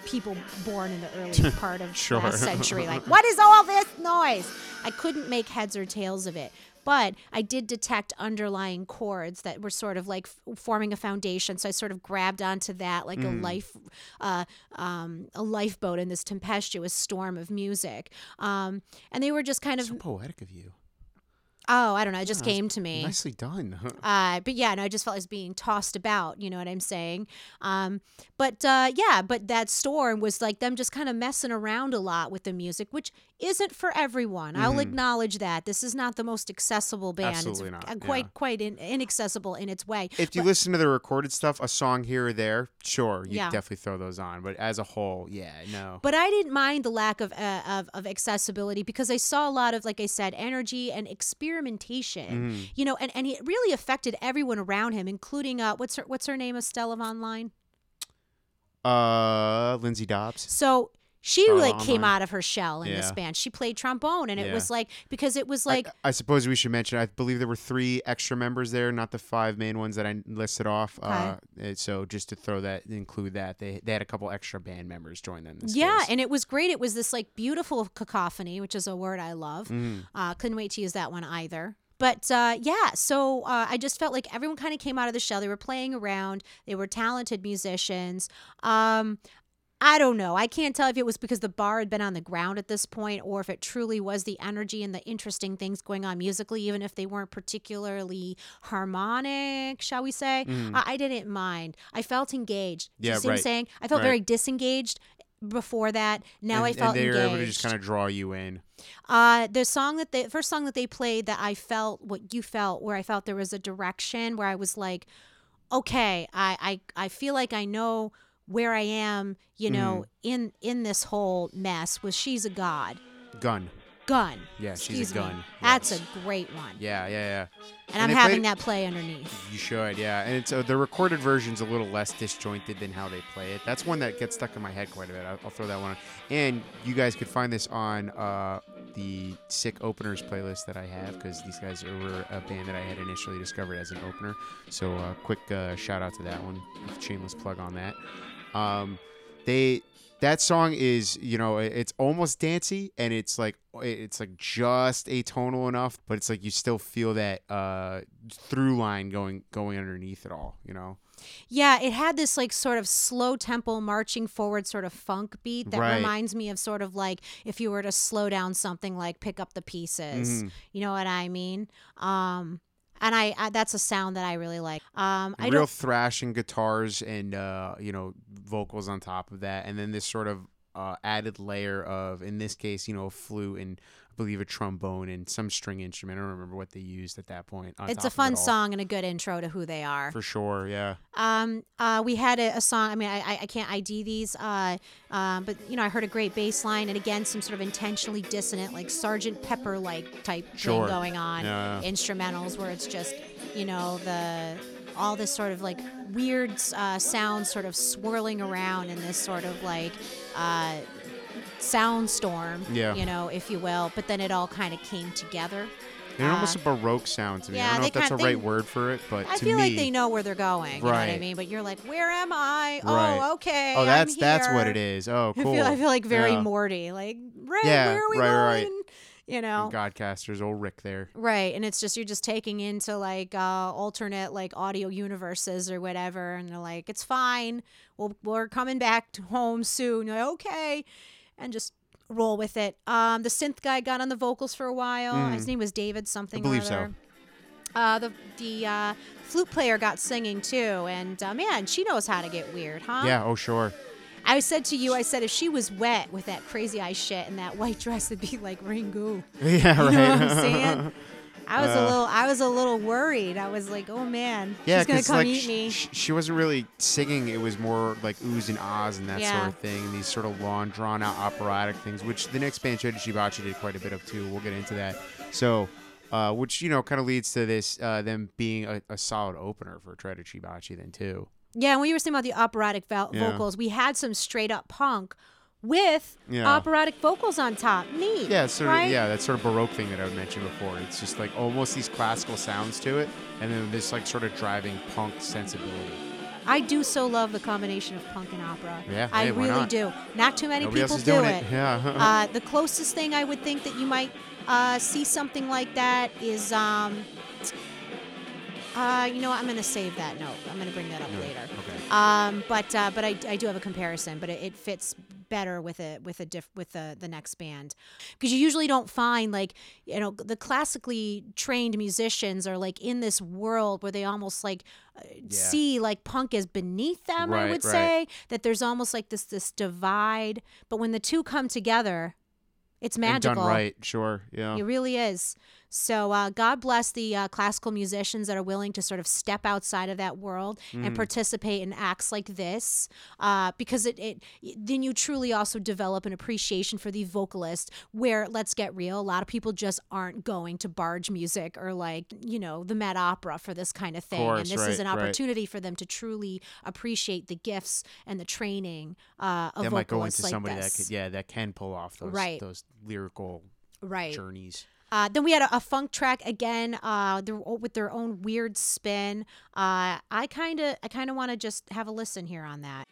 people born in the early part of last century. What is all this noise? I couldn't make heads or tails of it. But I did detect underlying chords that were sort of forming a foundation. So I sort of grabbed onto that a lifeboat in this tempestuous storm of music. And they were just kind of... So poetic of you. Oh, I don't know. It just came to me. Nicely done. But yeah, no, I just felt like I was being tossed about. You know what I'm saying? But that store was like them just kind of messing around a lot with the music, which isn't for everyone. Mm-hmm. I'll acknowledge that. This is not the most accessible band. Absolutely not. It's quite inaccessible in its way. If you listen to the recorded stuff, a song here or there, sure, you definitely throw those on. But as a whole, yeah, no. But I didn't mind the lack of accessibility because I saw a lot of, like I said, energy and experimentation, you know, and it really affected everyone around him, including what's her name, Estella Von Line? Lindsey Dobbs. So she came out of her shell in this band. She played trombone, and it was like, because it was like, I suppose we should mention, I believe there were 3 extra members there, not the 5 main ones that I listed off. Okay. So just to include that, they had a couple extra band members join them. And it was great. It was this like beautiful cacophony, which is a word I love. Couldn't wait to use that one either. But so I just felt like everyone kind of came out of the shell. They were playing around. They were talented musicians. I don't know. I can't tell if it was because the bar had been on the ground at this point or if it truly was the energy and the interesting things going on musically, even if they weren't particularly harmonic, shall we say. I didn't mind. I felt engaged. Do you see what I'm saying? I felt very disengaged before that. Now I felt engaged. And they were able to just kind of draw you in. The first song that they played that I felt what you felt, where I felt there was a direction where I was like, okay, I feel like I know where I am, you know, in this whole mess, was She's a God. Gun. Yeah, She's a Gun. Yes. That's a great one. Yeah. And I'm having that play underneath. You should, yeah. And it's the recorded version's a little less disjointed than how they play it. That's one that gets stuck in my head quite a bit. I'll throw that one on. And you guys could find this on the Sick Openers playlist that I have, because these guys were a band that I had initially discovered as an opener. So a quick shout out to that one. Shameless plug on that. That song is, you know, it's almost dancey, and it's like just atonal enough, but it's like you still feel that through line going underneath it all, you know. Yeah, it had this like sort of slow tempo marching forward sort of funk beat that reminds me of sort of like if you were to slow down something like Pick Up the Pieces. You know what I mean? And I that's a sound that I really like. Real thrashing guitars and, you know, vocals on top of that. And then this sort of added layer of, in this case, you know, a flute and I believe a trombone and some string instrument. I don't remember what they used at that point. It's a fun song and a good intro to who they are. For sure, yeah. We had a song, I mean, I can't ID these, but, you know, I heard a great bass line and, again, some sort of intentionally dissonant, like Sgt. Pepper-like type thing going on, instrumentals where it's just, you know, all this sort of like weird sound sort of swirling around in this sort of like sound storm, you know, if you will, but then it all kind of came together. They're almost a Baroque sound to me. I don't know if that's the right word for it, but I feel like they know where they're going. You know what I mean? But you're like, where am I? Oh, okay. Oh, that's what it is. Oh, cool. I feel like very Morty. Like, where are we going? Right. You know, Godcaster's old Rick there. Right. And it's just, you're just taking into like alternate like audio universes or whatever. And they're like, it's fine. We're coming back to home soon. You're like, okay. And just roll with it. The synth guy got on the vocals for a while. His name was David something. I believe so. The flute player got singing too. And man, she knows how to get weird, huh? Yeah. Oh, sure. I said to you, if she was wet with that crazy eye shit and that white dress, it'd be like Ringu. Yeah, right. You know what I'm saying? I was a little worried. I was like, oh man, she's gonna come eat me. She wasn't really singing. It was more like oohs and ahs and that sort of thing, and these sort of long, drawn out operatic things, which the next band, Tredici Bacci, did quite a bit of too. We'll get into that. So. Which you know kind of leads to this them being a solid opener for Tredici Bacci then too. Yeah, and when you were saying about the operatic vocals, we had some straight-up punk with operatic vocals on top. Neat, that sort of Baroque thing that I mentioned before. It's just like almost these classical sounds to it, and then this like sort of driving punk sensibility. I do so love the combination of punk and opera. Yeah, I really do. Not too many people do it. Yeah. The closest thing I would think that you might see something like that is... you know what? I'm going to save that note. I'm going to bring that up later. Okay. But I do have a comparison, but it fits better with the next band, because you usually don't find, like, you know, the classically trained musicians are like in this world where they almost like see like punk is beneath them. Right, I would say that there's almost like this divide, but when the two come together, it's magical. And done right, sure, yeah. It really is. So God bless the classical musicians that are willing to sort of step outside of that world and participate in acts like this, because then you truly also develop an appreciation for the vocalist, where, let's get real, a lot of people just aren't going to barge music or, like, you know, the Met Opera for this kind of thing. Of course, and this is an opportunity for them to truly appreciate the gifts and the training of vocalists like this. That might go into somebody that can pull off those lyrical journeys. Then we had a funk track again, with their own weird spin. I kind of want to just have a listen here on that.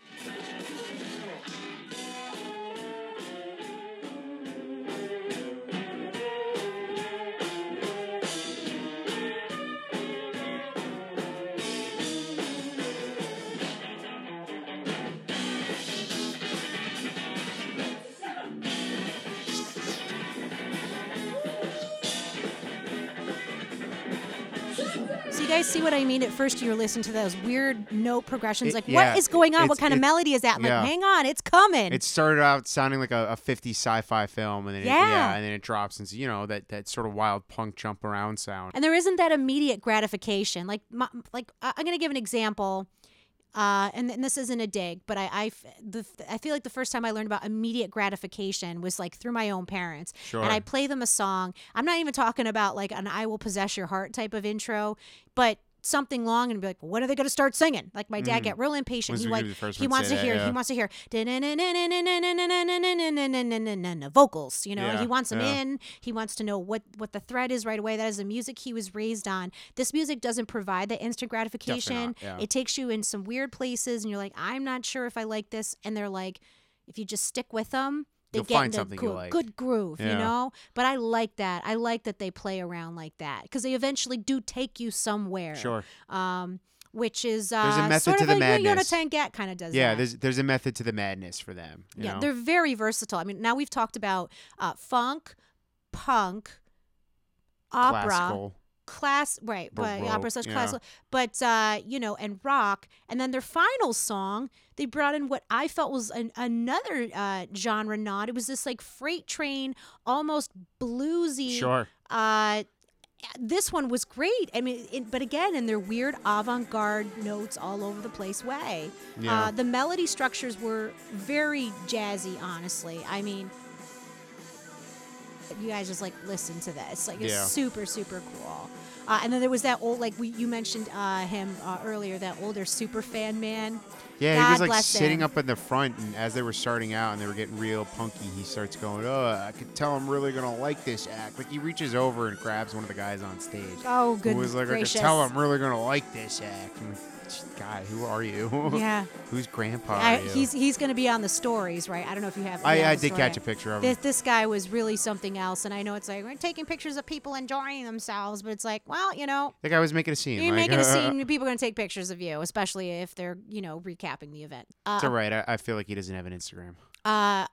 See what I mean? At first you're listening to those weird note progressions, what is going on? What kind of melody is that? Hang on, it's coming. It started out sounding like a 50s sci-fi film, and then it drops into, you know, that sort of wild punk jump around sound. And there isn't that immediate gratification. Like I'm going to give an example. And this isn't a dig, but I feel like the first time I learned about immediate gratification was like through my own parents. Sure. And I play them a song. I'm not even talking about like an I Will Possess Your Heart type of intro, but something long, and be like, when are they going to start singing? Like my dad got real impatient. He wants to hear vocals, you know, he wants them in. He wants to know what the thread is right away. That is the music he was raised on. This music doesn't provide the instant gratification. It takes you in some weird places and you're like, I'm not sure if I like this. And they're like, if you just stick with them, you'll find something you like. Good groove, you know? But I like that. I like that they play around like that, because they eventually do take you somewhere. Sure. Which is sort of like Yonatan Gat kind of does that. Yeah, there's a method to the madness for them. You know? They're very versatile. I mean, now we've talked about funk, punk, opera. Classical. Opera / classical, but you know, and rock, and then their final song, they brought in what I felt was another genre nod. It was this like freight train, almost bluesy. Sure. This one was great. I mean, but again, in their weird avant-garde notes all over the place way. Yeah. The melody structures were very jazzy. Honestly, I mean, you guys just like listen to this. Like, it's super, super cool. And then there was that old, like you mentioned him earlier, that older super fan man. Yeah, God, he was like sitting up in the front, and as they were starting out and they were getting real punky, he starts going, "Oh, I could tell I'm really gonna like this act." Like he reaches over and grabs one of the guys on stage. Oh, goodness. Who was like, gracious. "I could tell I'm really gonna like this act." I'm like, "Guy, who are you?" Yeah. Who's grandpa? Are you? He's going to be on the stories, right? I don't know if you have. I did catch a picture of him. This guy was really something else, and I know it's like we're taking pictures of people enjoying themselves, but it's like, well, you know, the guy was making a scene. You're making a scene. People are going to take pictures of you, especially if they're, you know, recapping the event. It's all right. I feel like he doesn't have an Instagram.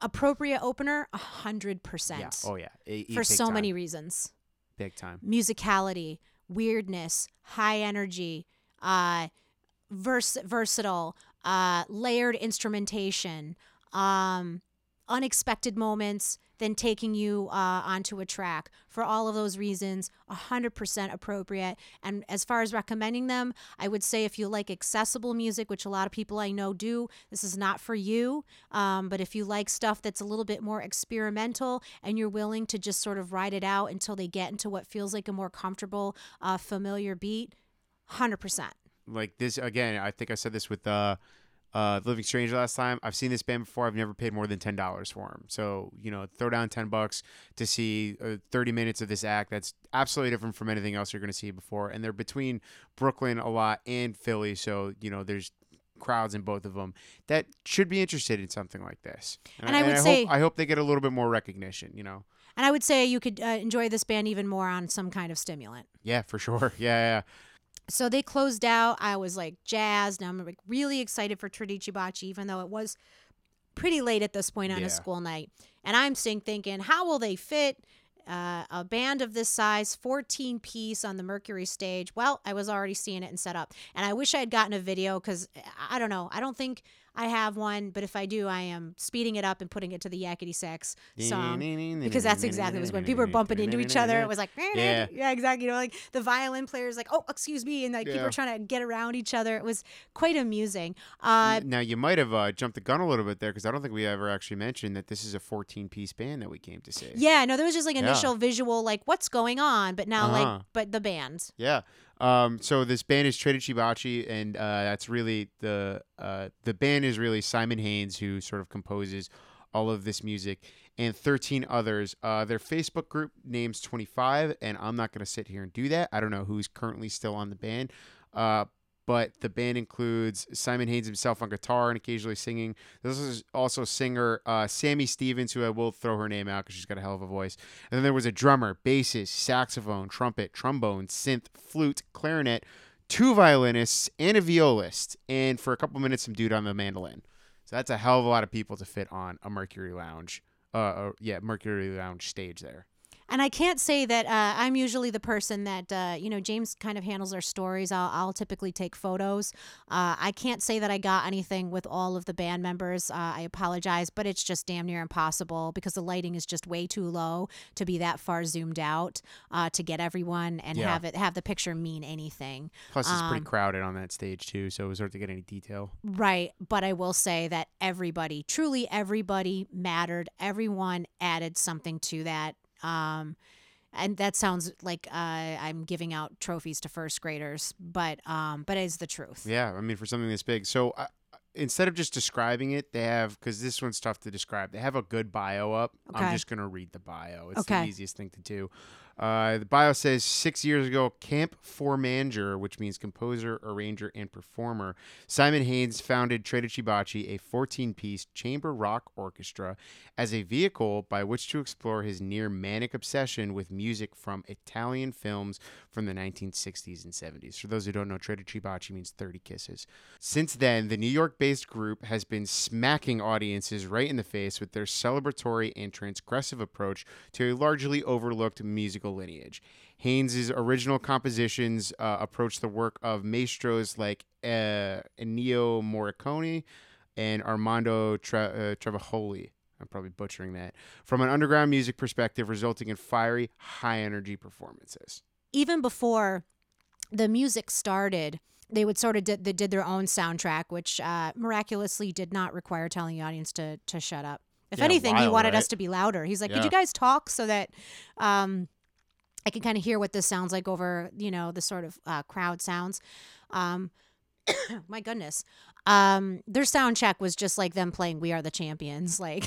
Appropriate opener, 100%. Oh yeah. For so many reasons. Big time. Musicality, weirdness, high energy. Versatile, layered instrumentation, unexpected moments, then taking you onto a track. For all of those reasons, 100% appropriate. And as far as recommending them, I would say if you like accessible music, which a lot of people I know do, this is not for you. But if you like stuff that's a little bit more experimental and you're willing to just sort of ride it out until they get into what feels like a more comfortable, familiar beat, 100%. Like this again, I think I said this with Living Strange last time. I've seen this band before. I've never paid more than $10 for them. So, you know, throw down $10 to see 30 minutes of this act that's absolutely different from anything else you're going to see before. And they're between Brooklyn a lot and Philly, so, you know, there's crowds in both of them that should be interested in something like this. And I hope they get a little bit more recognition, you know. And I would say you could enjoy this band even more on some kind of stimulant. Yeah, for sure. Yeah. So they closed out. I was like jazzed. I'm like really excited for Tredici Bacci, even though it was pretty late at this point on a school night. And I'm thinking, how will they fit a band of this size, 14-piece on the Mercury stage? Well, I was already seeing it and set up. And I wish I had gotten a video because I don't know. I don't think I have one, but if I do, I am speeding it up and putting it to the Yakety Sax song because that's exactly what when people were bumping into each other. It was like, yeah, exactly. You know, like the violin player is like, oh, excuse me. And like people were trying to get around each other. It was quite amusing. Now, you might have jumped the gun a little bit there because I don't think we ever actually mentioned that this is a 14-piece band that we came to see. Yeah, no, there was just like initial visual, like what's going on, but now but the band. Yeah. So this band is Tredici Bacci, and that's really the band is really Simon Haynes, who sort of composes all of this music, and 13 others. Their Facebook group names 25, and I'm not going to sit here and do that. I don't know who's currently still on the band, but the band includes Simon Haynes himself on guitar and occasionally singing. This is also singer Sammy Stevens, who I will throw her name out because she's got a hell of a voice. And then there was a drummer, bassist, saxophone, trumpet, trombone, synth, flute, clarinet, 2 violinists, and a violist. And for a couple minutes, some dude on the mandolin. So that's a hell of a lot of people to fit on a Mercury Lounge, Mercury Lounge stage there. And I can't say that I'm usually the person that, James kind of handles our stories. I'll typically take photos. I can't say that I got anything with all of the band members. I apologize, but it's just damn near impossible because the lighting is just way too low to be that far zoomed out to get everyone and have the picture mean anything. Plus, it's pretty crowded on that stage, too, so it was hard to get any detail. Right, but I will say that everybody, truly everybody mattered. Everyone added something to that. And that sounds like I'm giving out trophies to first graders, but it's the truth. Yeah, I mean, for something this big. So instead of just describing it, they have, because this one's tough to describe, they have a good bio up. Okay. I'm just going to read the bio. It's the easiest thing to do. The bio says 6 years ago, camp formanger, which means composer, arranger, and performer, Simon Haynes founded Tredici Bacci, a 14-piece chamber rock orchestra, as a vehicle by which to explore his near manic obsession with music from Italian films from the 1960s and 70s. For those who don't know, Tredici Bacci means 30 kisses. Since then, the New York-based group has been smacking audiences right in the face with their celebratory and transgressive approach to a largely overlooked musical lineage. Haynes' original compositions approach the work of maestros like Ennio Morricone and Armando Travaglioli. I'm probably butchering that. From an underground music perspective, resulting in fiery, high-energy performances. Even before the music started, they would sort of did their own soundtrack, which miraculously did not require telling the audience to shut up. If anything, he wanted us to be louder. He's like, could you guys talk so that... I can kind of hear what this sounds like over, the sort of crowd sounds. My goodness. Their sound check was just like them playing We Are the Champions, like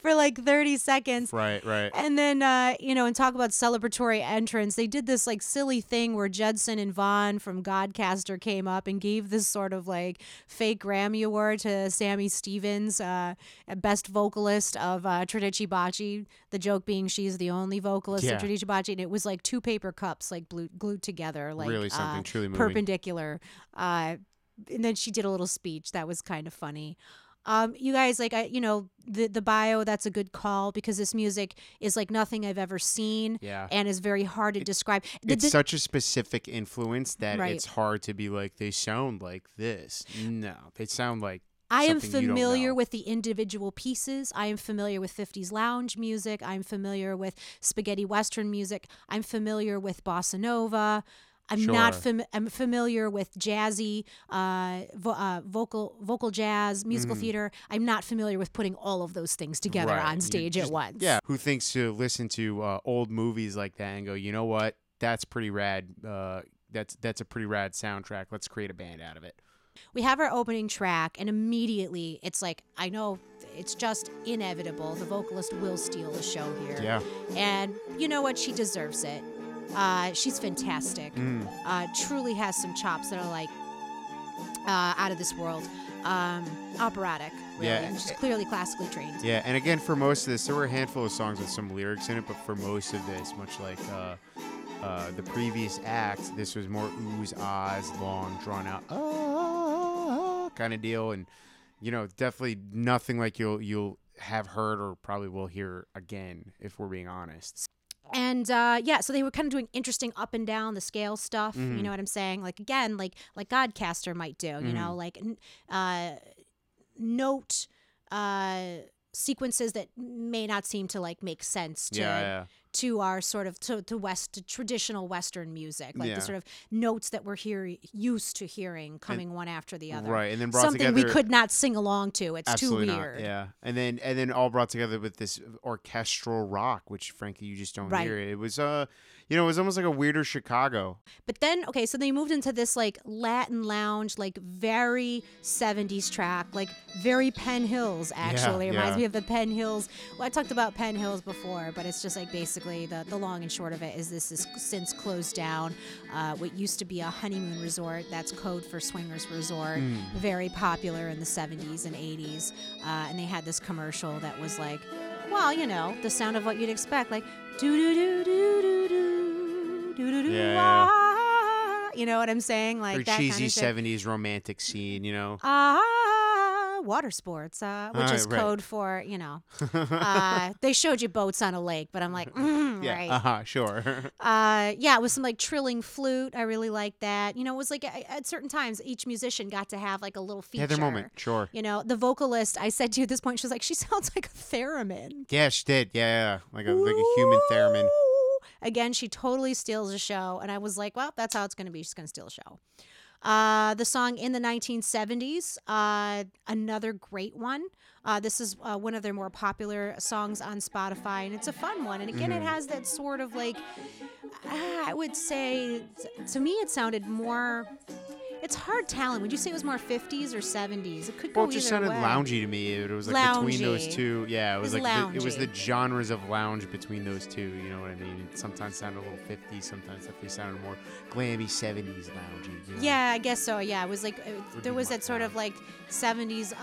for like 30 seconds. Right. And then, and talk about celebratory entrance. They did this like silly thing where Judson and Von from Godcaster came up and gave this sort of like fake Grammy Award to Sammy Stevens, best vocalist of Tredici Bacci. The joke being she's the only vocalist of Tredici Bacci. And it was like 2 paper cups like glued together, like really something truly moving. Perpendicular. And then she did a little speech that was kind of funny. You guys, like, the bio, that's a good call because this music is like nothing I've ever seen and is very hard to describe. It's such a specific influence that it's hard to be like, they sound like this. No, they sound like I am familiar with the individual pieces. I am familiar with 50s lounge music. I'm familiar with spaghetti Western music. I'm familiar with bossa nova. I'm not I'm familiar with jazzy, vocal jazz, musical theater. I'm not familiar with putting all of those things together on stage at once. Yeah. Who thinks to listen to old movies like that and go, you know what? That's pretty rad. That's a pretty rad soundtrack. Let's create a band out of it. We have our opening track, and immediately it's like, I know it's just inevitable. The vocalist will steal the show here. Yeah. And you know what? She deserves it. She's fantastic. Truly has some chops that are like out of this world. Operatic, really. Yeah. She's clearly classically trained. Yeah, and again, for most of this, there were a handful of songs with some lyrics in it, but for most of this, much like the previous act, this was more oohs, ahs, long, drawn out, kind of deal. And you know, definitely nothing like you'll have heard or probably will hear again, if we're being honest. And so they were kind of doing interesting up and down the scale stuff. Mm-hmm. You know what I'm saying? Like, again, like Godcaster might do. You mm-hmm. know, like note sequences that may not seem to like make sense to to our sort of to traditional Western music, like the sort of notes that we're used to hearing coming one after the other. Right, and then brought something together, we could not sing along to. It's too weird. Not. Yeah, and then all brought together with this orchestral rock, which frankly you just don't hear. It was it was almost like a weirder Chicago. But then so they moved into this like Latin lounge, like very 70s track, like very Penn Hills actually. It reminds me of the Penn Hills. Well, I talked about Penn Hills before, but it's just like basically. The long and short of it is this is since closed down. What used to be a honeymoon resort, that's code for swingers resort, very popular in the 70s and 80s. And they had this commercial that was like, well, you know, the sound of what you'd expect, like do do do do do do do do you know what I'm saying? Like or that cheesy kind of 70s romantic scene, you know. Water sports, which is code for, you know, they showed you boats on a lake, but I'm like, it was some like trilling flute. I really liked that. You know, it was like at certain times, each musician got to have like a little feature. Yeah, their moment, sure. You know, the vocalist, I said to you at this point, she was like, she sounds like a theremin. Yeah, she did. Yeah, like a human theremin. Again, she totally steals a show, and I was like, well, that's how it's going to be. She's going to steal a show. The song In the 1970s, another great one. This is one of their more popular songs on Spotify, and it's a fun one. And again, it has that sort of like, I would say, to me it sounded more, it's hard telling. Would you say it was more 50s or 70s? It could go either way. Well, it just sounded loungy to me. It was like between those two. Yeah, it was like it was the genres of lounge between those two. You know what I mean? It sometimes sounded a little 50s. Sometimes it sounded more glammy 70s loungy. You know? Yeah, I guess so. Yeah, it was like there was that sort of like 70s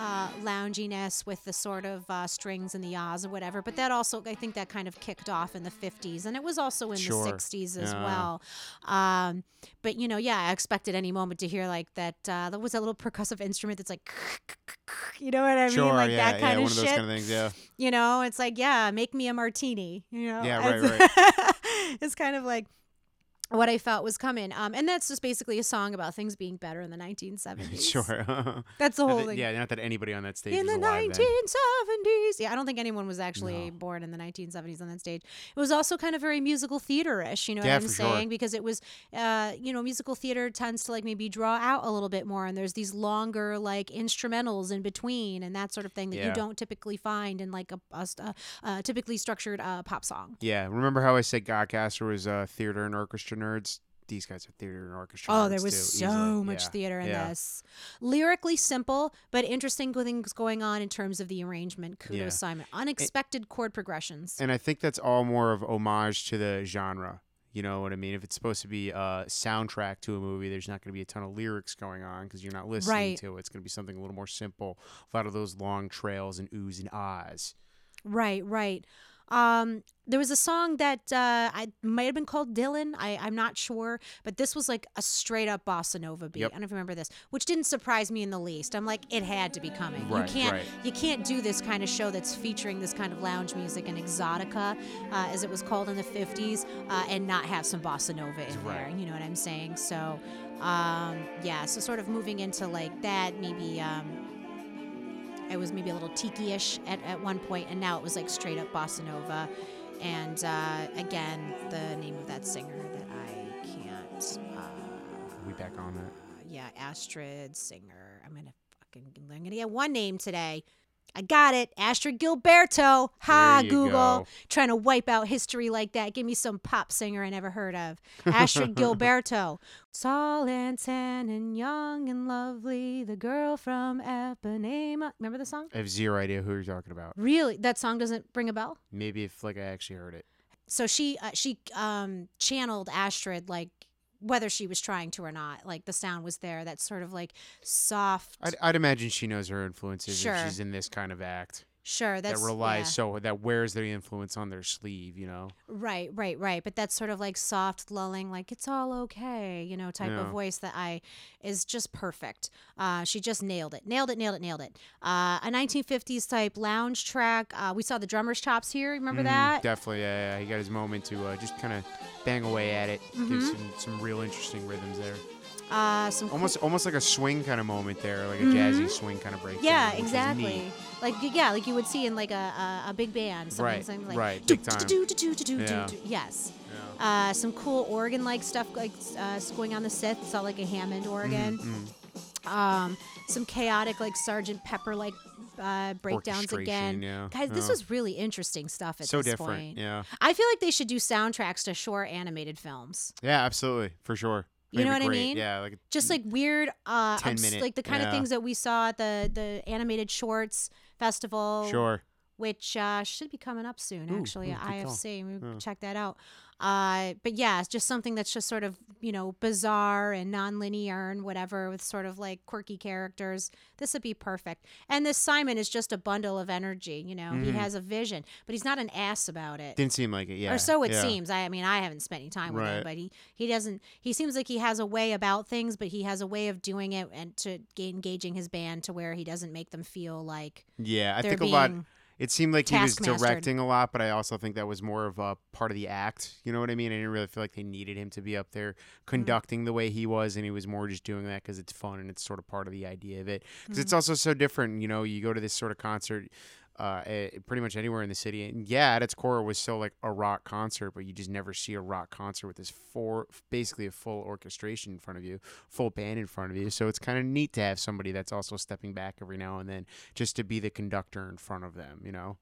lounginess with the sort of strings and the ahs or whatever. But that also, I think that kind of kicked off in the 50s, and it was also in the 60s as well. But you know, I expected any moment to hear like that. There was a little percussive instrument that's like, you know what I mean? Like that kind of shit. One of those kind of things, You know, it's like, make me a martini, you know? Yeah, right. It's kind of like what I felt was coming. And that's just basically a song about things being better in the 1970s. Sure. That's the whole thing. Yeah, not that anybody on that stage was alive then. In the 1970s. Yeah, I don't think anyone was actually born in the 1970s on that stage. It was also kind of very musical theater-ish, you know what I'm saying? Sure. Because it was, musical theater tends to like maybe draw out a little bit more, and there's these longer like instrumentals in between and that sort of thing that you don't typically find in like a typically structured pop song. Yeah, remember how I said Godcaster was theater and orchestra nerds? These guys are theater and orchestra nerds. Oh, there was so much theater in this. Lyrically simple, but interesting things going on in terms of the arrangement. Kudos, Simon. Unexpected chord progressions. And I think that's all more of homage to the genre. You know what I mean? If it's supposed to be a soundtrack to a movie, there's not going to be a ton of lyrics going on because you're not listening to it. It's going to be something a little more simple. A lot of those long trails and oohs and ahs. Right. There was a song that I might have been called Dylan. I'm not sure, but this was like a straight up bossa nova beat. Yep. I don't know if you remember this, which didn't surprise me in the least. I'm like, it had to be coming. You can't do this kind of show that's featuring this kind of lounge music and exotica, as it was called in the 50s, and not have some bossa nova in there. You know what I'm saying? So, so sort of moving into like that, maybe. It was maybe a little tiki-ish at one point, and now it was like straight up bossa nova. And again, the name of that singer that I can't. We back on that. Yeah, Astrud singer. I'm gonna get one name today. I got it. Astrud Gilberto. Ha, Google. Go. Trying to wipe out history like that. Give me some pop singer I never heard of. Astrud Gilberto. Tall and tan and young and lovely, the girl from Ipanema. Remember the song? I have zero idea who you're talking about. Really? That song doesn't ring a bell? Maybe if I actually heard it. So she channeled Astrud like, whether she was trying to or not, like the sound was there. That sort of like soft. I'd imagine she knows her influences if she's in this kind of act. Sure, that relies so that wears their influence on their sleeve, you know. Right. But that's sort of like soft, lulling, like it's all okay, you know, type of voice that is just perfect. She just nailed it. A 1950s type lounge track. We saw the drummer's chops here. Remember that? Definitely, yeah. He got his moment to just kind of bang away at it. Mm-hmm. Give some real interesting rhythms there. Some almost like a swing kind of moment there, like a jazzy swing kind of break. Yeah, exactly. Like you would see in like a big band. Something like, big time. Yes. Yeah. Some cool organ-like stuff, like going on the synth. Saw like a Hammond organ. Mm-hmm. Some chaotic, like Sgt. Pepper-like breakdowns again. Yeah. Guys, this was really interesting stuff at this point. So different, yeah. I feel like they should do soundtracks to short animated films. Yeah, absolutely, for sure. You know what I mean? Yeah, like just like weird, 10-minute, like the kind of things that we saw at the animated shorts festival. Sure. Which should be coming up soon, actually. IFC, we check that out. But yeah, it's just something that's just sort of, you know, bizarre and non-linear and whatever, with sort of like quirky characters. This would be perfect. And this Simon is just a bundle of energy, you know. He has a vision, but he's not an ass about it. Didn't seem like it, yeah. Or so it seems. I mean, I haven't spent any time with him, but he doesn't. He seems like he has a way about things, but he has a way of doing it and to engaging his band to where he doesn't make them feel like I think a lot. It seemed like he was directing a lot, but I also think that was more of a part of the act. You know what I mean? I didn't really feel like they needed him to be up there conducting the way he was, and he was more just doing that because it's fun and it's sort of part of the idea of it. Because it's also so different. You know, you go to this sort of concert pretty much anywhere in the city, and at its core it was still like a rock concert, but you just never see a rock concert with this basically a full orchestration in front of you, full band in front of you. So it's kind of neat to have somebody that's also stepping back every now and then just to be the conductor in front of them, you know.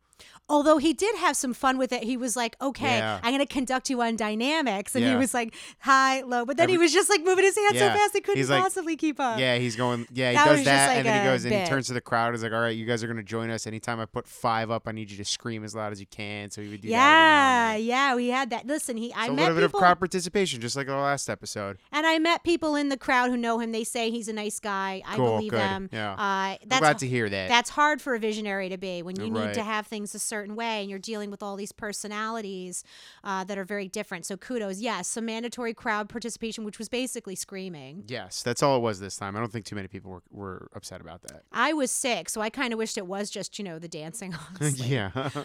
Although he did have some fun with it. He was like, okay, I'm going to conduct you on dynamics. And he was like, high, low. But then he was just like moving his hands so fast he couldn't possibly keep up. Yeah, he's going, he does that. Like, and then he goes and he turns to the crowd. He's like, all right, you guys are going to join us. Anytime I put 5 up, I need you to scream as loud as you can. So he would do that. Yeah, we had that. Listen, I met people. A little bit of crowd participation, just like the last episode. And I met people in the crowd who know him. They say he's a nice guy. I believe them. Yeah. I'm glad to hear that. That's hard for a visionary to be when you need to have things a certain way and you're dealing with all these personalities that are very different. So kudos. Yes, some mandatory crowd participation, which was basically screaming. Yes, that's all it was this time. I don't think too many people were upset about that. I was sick, so I kind of wished it was just, you know, the dancing, honestly.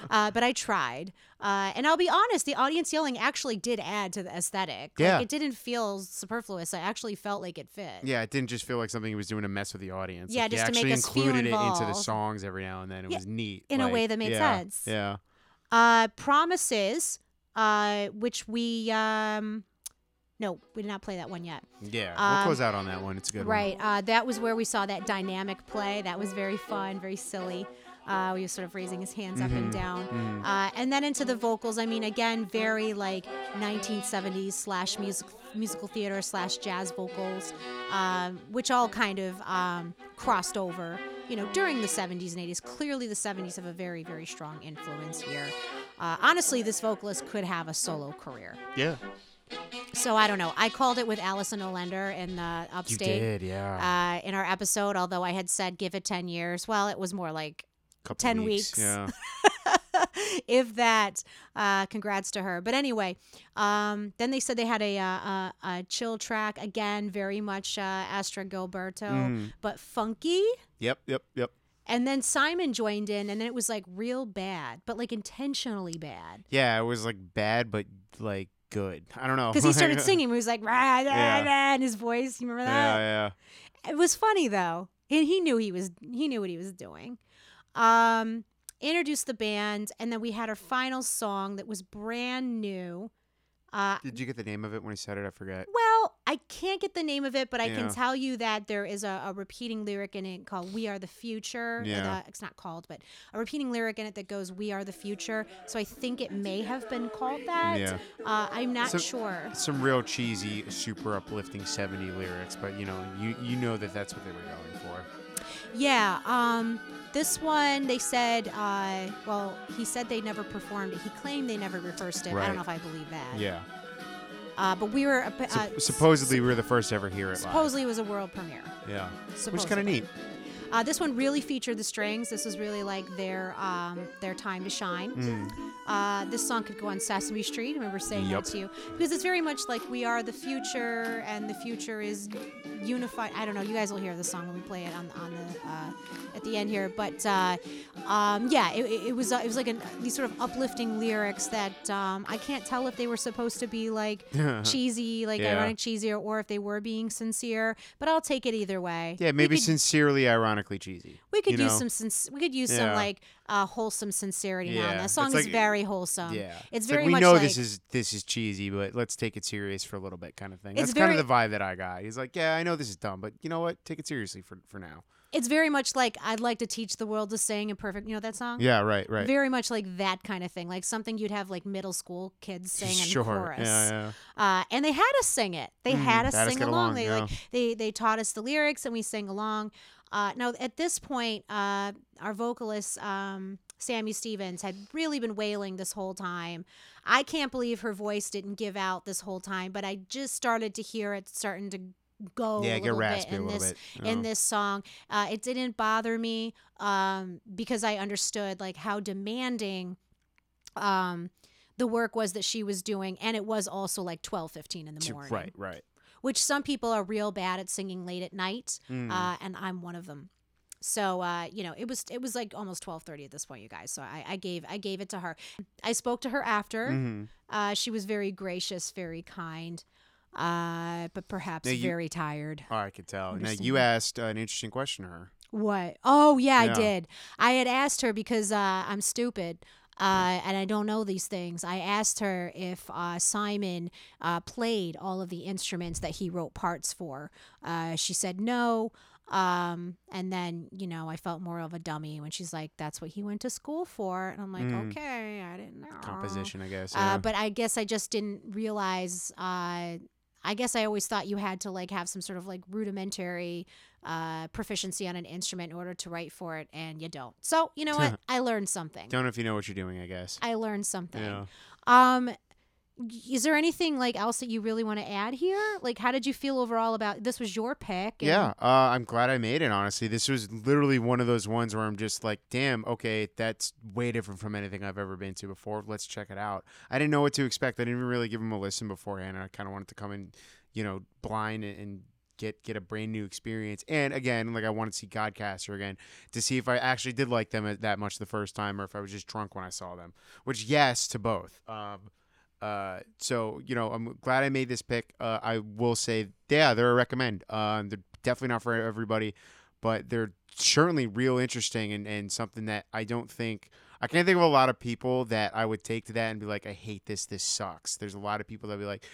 But I tried. And I'll be honest, the audience yelling actually did add to the aesthetic. Yeah. Like, it didn't feel superfluous. I actually felt like it fit. Yeah, it didn't just feel like something he was doing to mess with the audience. Yeah, like, just to make us feel involved. He actually included it into the songs every now and then. It was neat. In a way that made sense. Yeah. Promises, which we... No, we did not play that one yet. Yeah, we'll close out on that one. It's a good one. Right. That was where we saw that dynamic play. That was very fun, very silly. He was sort of raising his hands up and down. And then into the vocals, I mean, again, very like 1970s / musical theater / jazz vocals, which all kind of crossed over, you know, during the 70s and 80s. Clearly the 70s have a very, very strong influence here. Honestly, this vocalist could have a solo career. Yeah. So I don't know. I called it with Allison Olander in the Upstate. You did, yeah. In our episode, although I had said give it 10 years. Well, it was more like 10 weeks. Yeah. If that. Congrats to her. But anyway, then they said they had a chill track. Again, very much Astrud Gilberto, but funky. Yep. And then Simon joined in, and then it was like real bad, but like intentionally bad. Yeah, it was like bad, but like good. I don't know. Because he started singing. He was like, rah, rah, rah, in his voice. You remember that? Yeah. It was funny, though. And he knew what he was doing. Introduced the band, and then we had our final song that was brand new. Did you get the name of it when he said it? I forget. Well, I can't get the name of it, but I can tell you that there is a repeating lyric in it called We Are the Future. Yeah. It's not called, but a repeating lyric in it that goes, We Are the Future. So I think it may have been called that. Yeah. I'm not sure. Some real cheesy, super uplifting 70s lyrics, but you know, you know that that's what they were going for. Yeah, this one they said, he said they never performed it. He claimed they never rehearsed it. Right. I don't know if I believe that. Yeah. But we were... supposedly we were the first to ever hear it live. Supposedly it was a world premiere. Yeah. Which is kind of neat. This one really featured the Strings. This was really like their time to shine. This song could go on Sesame Street. I remember saying that to you, because it's very much like we are the future, and the future is unified. I don't know. You guys will hear the song when we play it on the at the end here. But yeah, it was like these sort of uplifting lyrics that I can't tell if they were supposed to be like cheesy, like ironic cheesy, or if they were being sincere. But I'll take it either way. Yeah, maybe sincerely, ironically cheesy. We could use some like wholesome sincerity now. That song is very wholesome. Yeah, it's very. Like, we know this is cheesy, but let's take it serious for a little bit, kind of thing. That's kind of the vibe that I got. He's like, yeah, I know this is dumb, but you know what? Take it seriously for now. It's very much like I'd like to teach the world to sing imperfect. You know that song? Yeah, right. Very much like that kind of thing, like something you'd have like middle school kids sing in chorus. Yeah. And they had us sing it. They had us sing along. They taught us the lyrics and we sang along. Now at this point, our vocalist Sammy Stevens had really been wailing this whole time. I can't believe her voice didn't give out this whole time, but I just started to hear it starting to go in this song. It didn't bother me because I understood like how demanding the work was that she was doing, and it was also like 12:15 in the morning. Right. Which some people are real bad at singing late at night, and I'm one of them. So it was like almost 12:30 at this point, you guys. So I gave it to her. I spoke to her after. She was very gracious, very kind. But perhaps very tired. Oh, I could tell. Now, you asked an interesting question to her. What? Oh, yeah, I did. I had asked her because I'm stupid and I don't know these things. I asked her if Simon played all of the instruments that he wrote parts for. She said no. And then, I felt more of a dummy when she's like, that's what he went to school for. And I'm like, okay, I didn't know. Composition, I guess. Yeah. But I guess I just didn't realize, I guess I always thought you had to like have some sort of like rudimentary proficiency on an instrument in order to write for it, and you don't. So, you know what? I learned something. Don't know if you know what you're doing, I guess. I learned something. Yeah. Is there anything like else that you really want to add here? Like, how did you feel overall about this? Was your pick? I'm glad I made it. Honestly, this was literally one of those ones where I'm just like, damn, okay, that's way different from anything I've ever been to before. Let's check it out. I didn't know what to expect. I didn't even really give them a listen beforehand. I kind of wanted to come in, blind and get a brand new experience. And again, like I want to see Godcaster again to see if I actually did like them that much the first time, or if I was just drunk when I saw them. Which, yes, to both. So, I'm glad I made this pick. I will say, they're a recommend. They're definitely not for everybody, but they're certainly real interesting and something that I can't think of a lot of people that I would take to that and be like, I hate this. This sucks. There's a lot of people that would be like,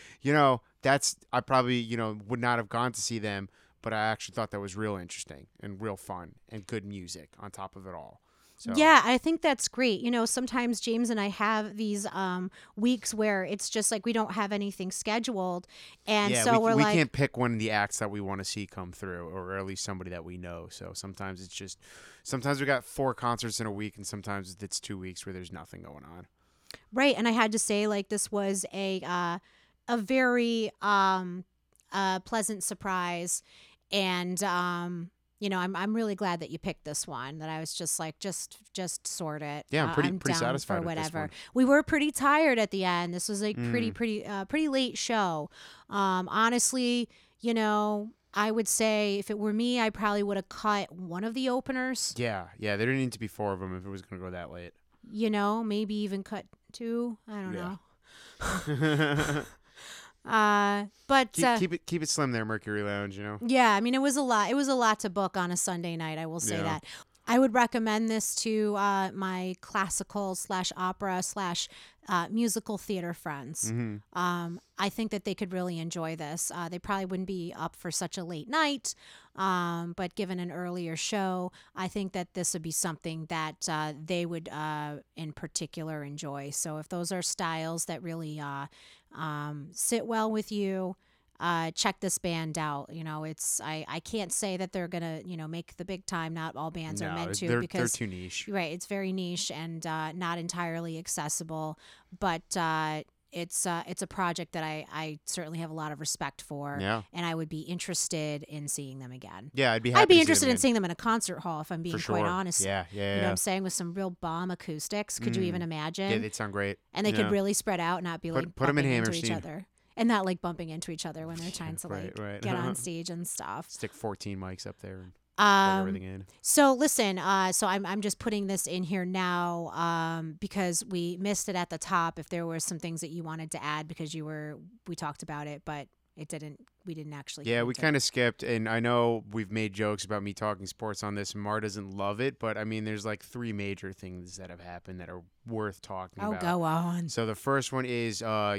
I probably, would not have gone to see them, but I actually thought that was real interesting and real fun and good music on top of it all. So. Yeah, I think that's great. Sometimes James and I have these weeks where it's just like we don't have anything scheduled. And we can't pick one of the acts that we want to see come through, or at least somebody that we know. So sometimes we got 4 concerts in a week, and sometimes it's 2 weeks where there's nothing going on. Right. And I had to say, like, this was a very pleasant surprise. And I'm really glad that you picked this one. That I was just like, just sort it. Yeah, I'm pretty satisfied with this one. We were pretty tired at the end. This was a pretty late show. Honestly, I would say if it were me, I probably would have cut one of the openers. Yeah, there didn't need to be 4 of them if it was going to go that late. Maybe even cut 2. I don't know. But keep it slim there, Mercury Lounge. It was a lot. It was a lot to book on a Sunday night. I will say that. I would recommend this to my classical /opera / musical theater friends. I think that they could really enjoy this. They probably wouldn't be up for such a late night, but given an earlier show, I think that this would be something that they would, in particular, enjoy. So if those are styles that really sit well with you, check this band out. I can't say that they're gonna make the big time. Not all bands are meant to, because they're too niche. Right, it's very niche and not entirely accessible, but it's a project that I certainly have a lot of respect for. Yeah. And I would be interested in seeing them again. Yeah, I'd be happy. I'd be interested in seeing them in a concert hall, if I'm being quite honest. Yeah, yeah, yeah. You know what I'm saying? With some real bomb acoustics. Could you even imagine? Yeah, they'd sound great. And they could really spread out and not be like put them in into each other. And not like bumping into each other when they're trying to get on stage and stuff. Stick 14 mics up there and plug everything in. So listen, so I'm just putting this in here now because we missed it at the top. If there were some things that you wanted to add, because we talked about it, but we didn't actually. Yeah, we kind of skipped. And I know we've made jokes about me talking sports on this. Mar doesn't love it, but I mean, there's like three major things that have happened that are worth talking about. Oh, go on. So the first one is, Eli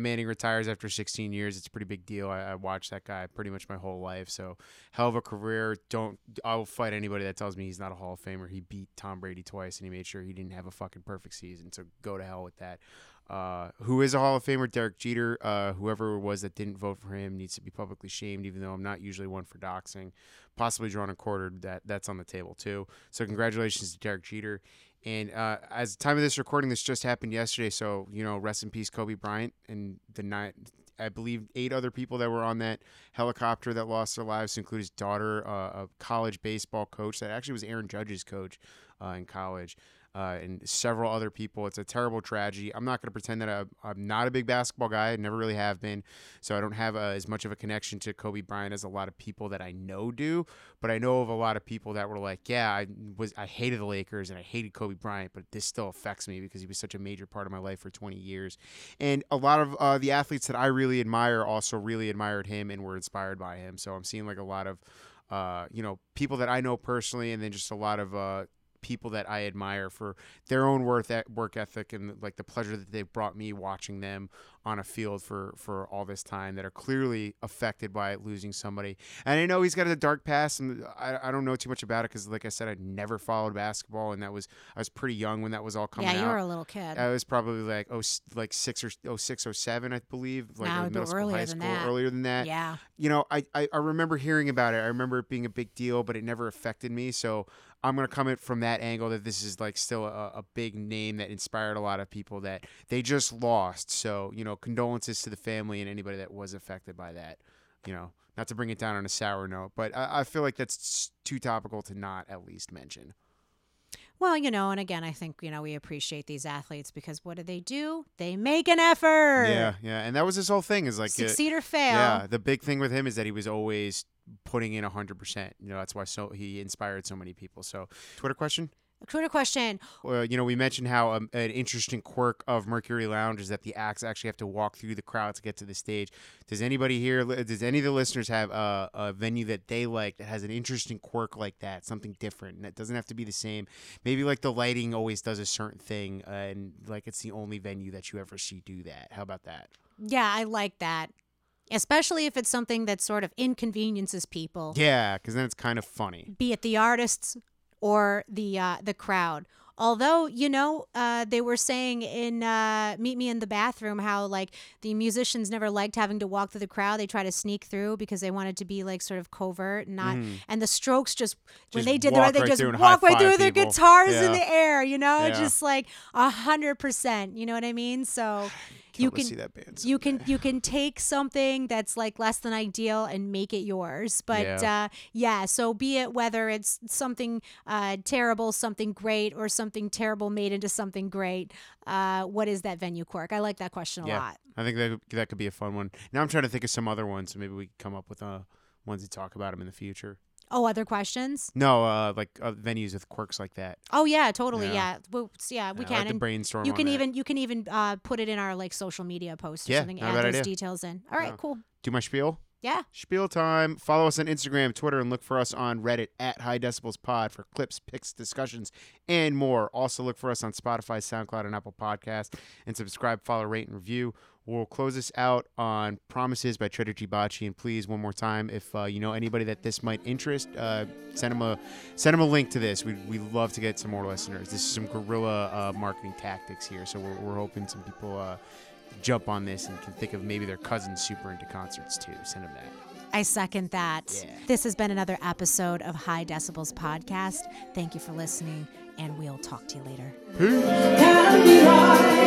Manning retires after 16 years. It's a pretty big deal. I watched that guy pretty much my whole life. So hell of a career. I'll fight anybody that tells me he's not a Hall of Famer. He beat Tom Brady twice and he made sure he didn't have a fucking perfect season. So go to hell with that. Who is a Hall of Famer, Derek Jeter, whoever it was that didn't vote for him needs to be publicly shamed, even though I'm not usually one for doxing, possibly drawn and quartered. That's on the table too. So congratulations to Derek Jeter. And as the time of this recording, this just happened yesterday. So, rest in peace, Kobe Bryant, and the 9, I believe 8 other people that were on that helicopter that lost their lives, to include his daughter, a college baseball coach that actually was Aaron Judge's coach in college. And several other people. It's a terrible tragedy. I'm not going to pretend that I'm not a big basketball guy. I never really have been. So I don't have as much of a connection to Kobe Bryant as a lot of people that I know do. But I know of a lot of people that were like, yeah, I hated the Lakers and I hated Kobe Bryant, but this still affects me because he was such a major part of my life for 20 years. And a lot of the athletes that I really admire also really admired him and were inspired by him. So I'm seeing like a lot of, people that I know personally, and then just a lot of people that I admire for their own work ethic and like the pleasure that they've brought me watching them on a field for all this time, that are clearly affected by losing somebody. And I know he's got a dark past, and I don't know too much about it because, like I said, I never followed basketball, and I was pretty young when that was all coming out. Yeah, you were a little kid. I was probably like 06 or 07, I believe, like middle school, high school, earlier than that. Yeah. I remember hearing about it. I remember it being a big deal, but it never affected me. So I'm going to comment from that angle, that this is like still a big name that inspired a lot of people that they just lost. So, condolences to the family and anybody that was affected by that, not to bring it down on a sour note, but I feel like that's too topical to not at least mention. Well, and again, I think, we appreciate these athletes because what do? They make an effort. Yeah, yeah. And that was his whole thing, is like succeed or fail. Yeah. The big thing with him is that he was always putting in 100%. That's why he inspired so many people. So, Twitter question? We mentioned how an interesting quirk of Mercury Lounge is that the acts actually have to walk through the crowd to get to the stage. Does any of the listeners have a venue that they like that has an interesting quirk like that, something different, and that doesn't have to be the same? Maybe like the lighting always does a certain thing, and like it's the only venue that you ever see do that. How about that? Yeah, I like that. Especially if it's something that sort of inconveniences people. Yeah, because then it's kind of funny. Be it the artists or the crowd. Although, they were saying in Meet Me in the Bathroom how, like, the musicians never liked having to walk through the crowd. They try to sneak through because they wanted to be, like, sort of covert and not. And the Strokes when they did that, they just walk right through with their guitars in the air, Just, like, 100%. You know what I mean? So you can take something that's like less than ideal and make it yours. But so be it whether it's something terrible, something great, or something terrible made into something great. What is that venue quirk? I like that question a lot. I think that could be a fun one. Now I'm trying to think of some other ones, so maybe we can come up with ones to talk about them in the future. Oh, other questions? No, venues with quirks like that. Oh yeah, totally. Yeah, well, we can. Like, and brainstorm. You can even put it in our like social media post or something. Add those details in. All right, cool. Do my spiel. Yeah. Spiel time. Follow us on Instagram, Twitter, and look for us on Reddit at High Decibels Pod for clips, pics, discussions, and more. Also look for us on Spotify, SoundCloud, and Apple Podcasts, and subscribe, follow, rate, and review. We'll close this out on Promises by Tredici Bacci. And please, one more time, if you know anybody that this might interest, send them a link to this. We'd love to get some more listeners. This is some guerrilla marketing tactics here, so we're hoping some people jump on this and can think of maybe their cousins super into concerts too. Send them that. I second that. Yeah. This has been another episode of High Decibels Podcast. Thank you for listening, and we'll talk to you later. Peace.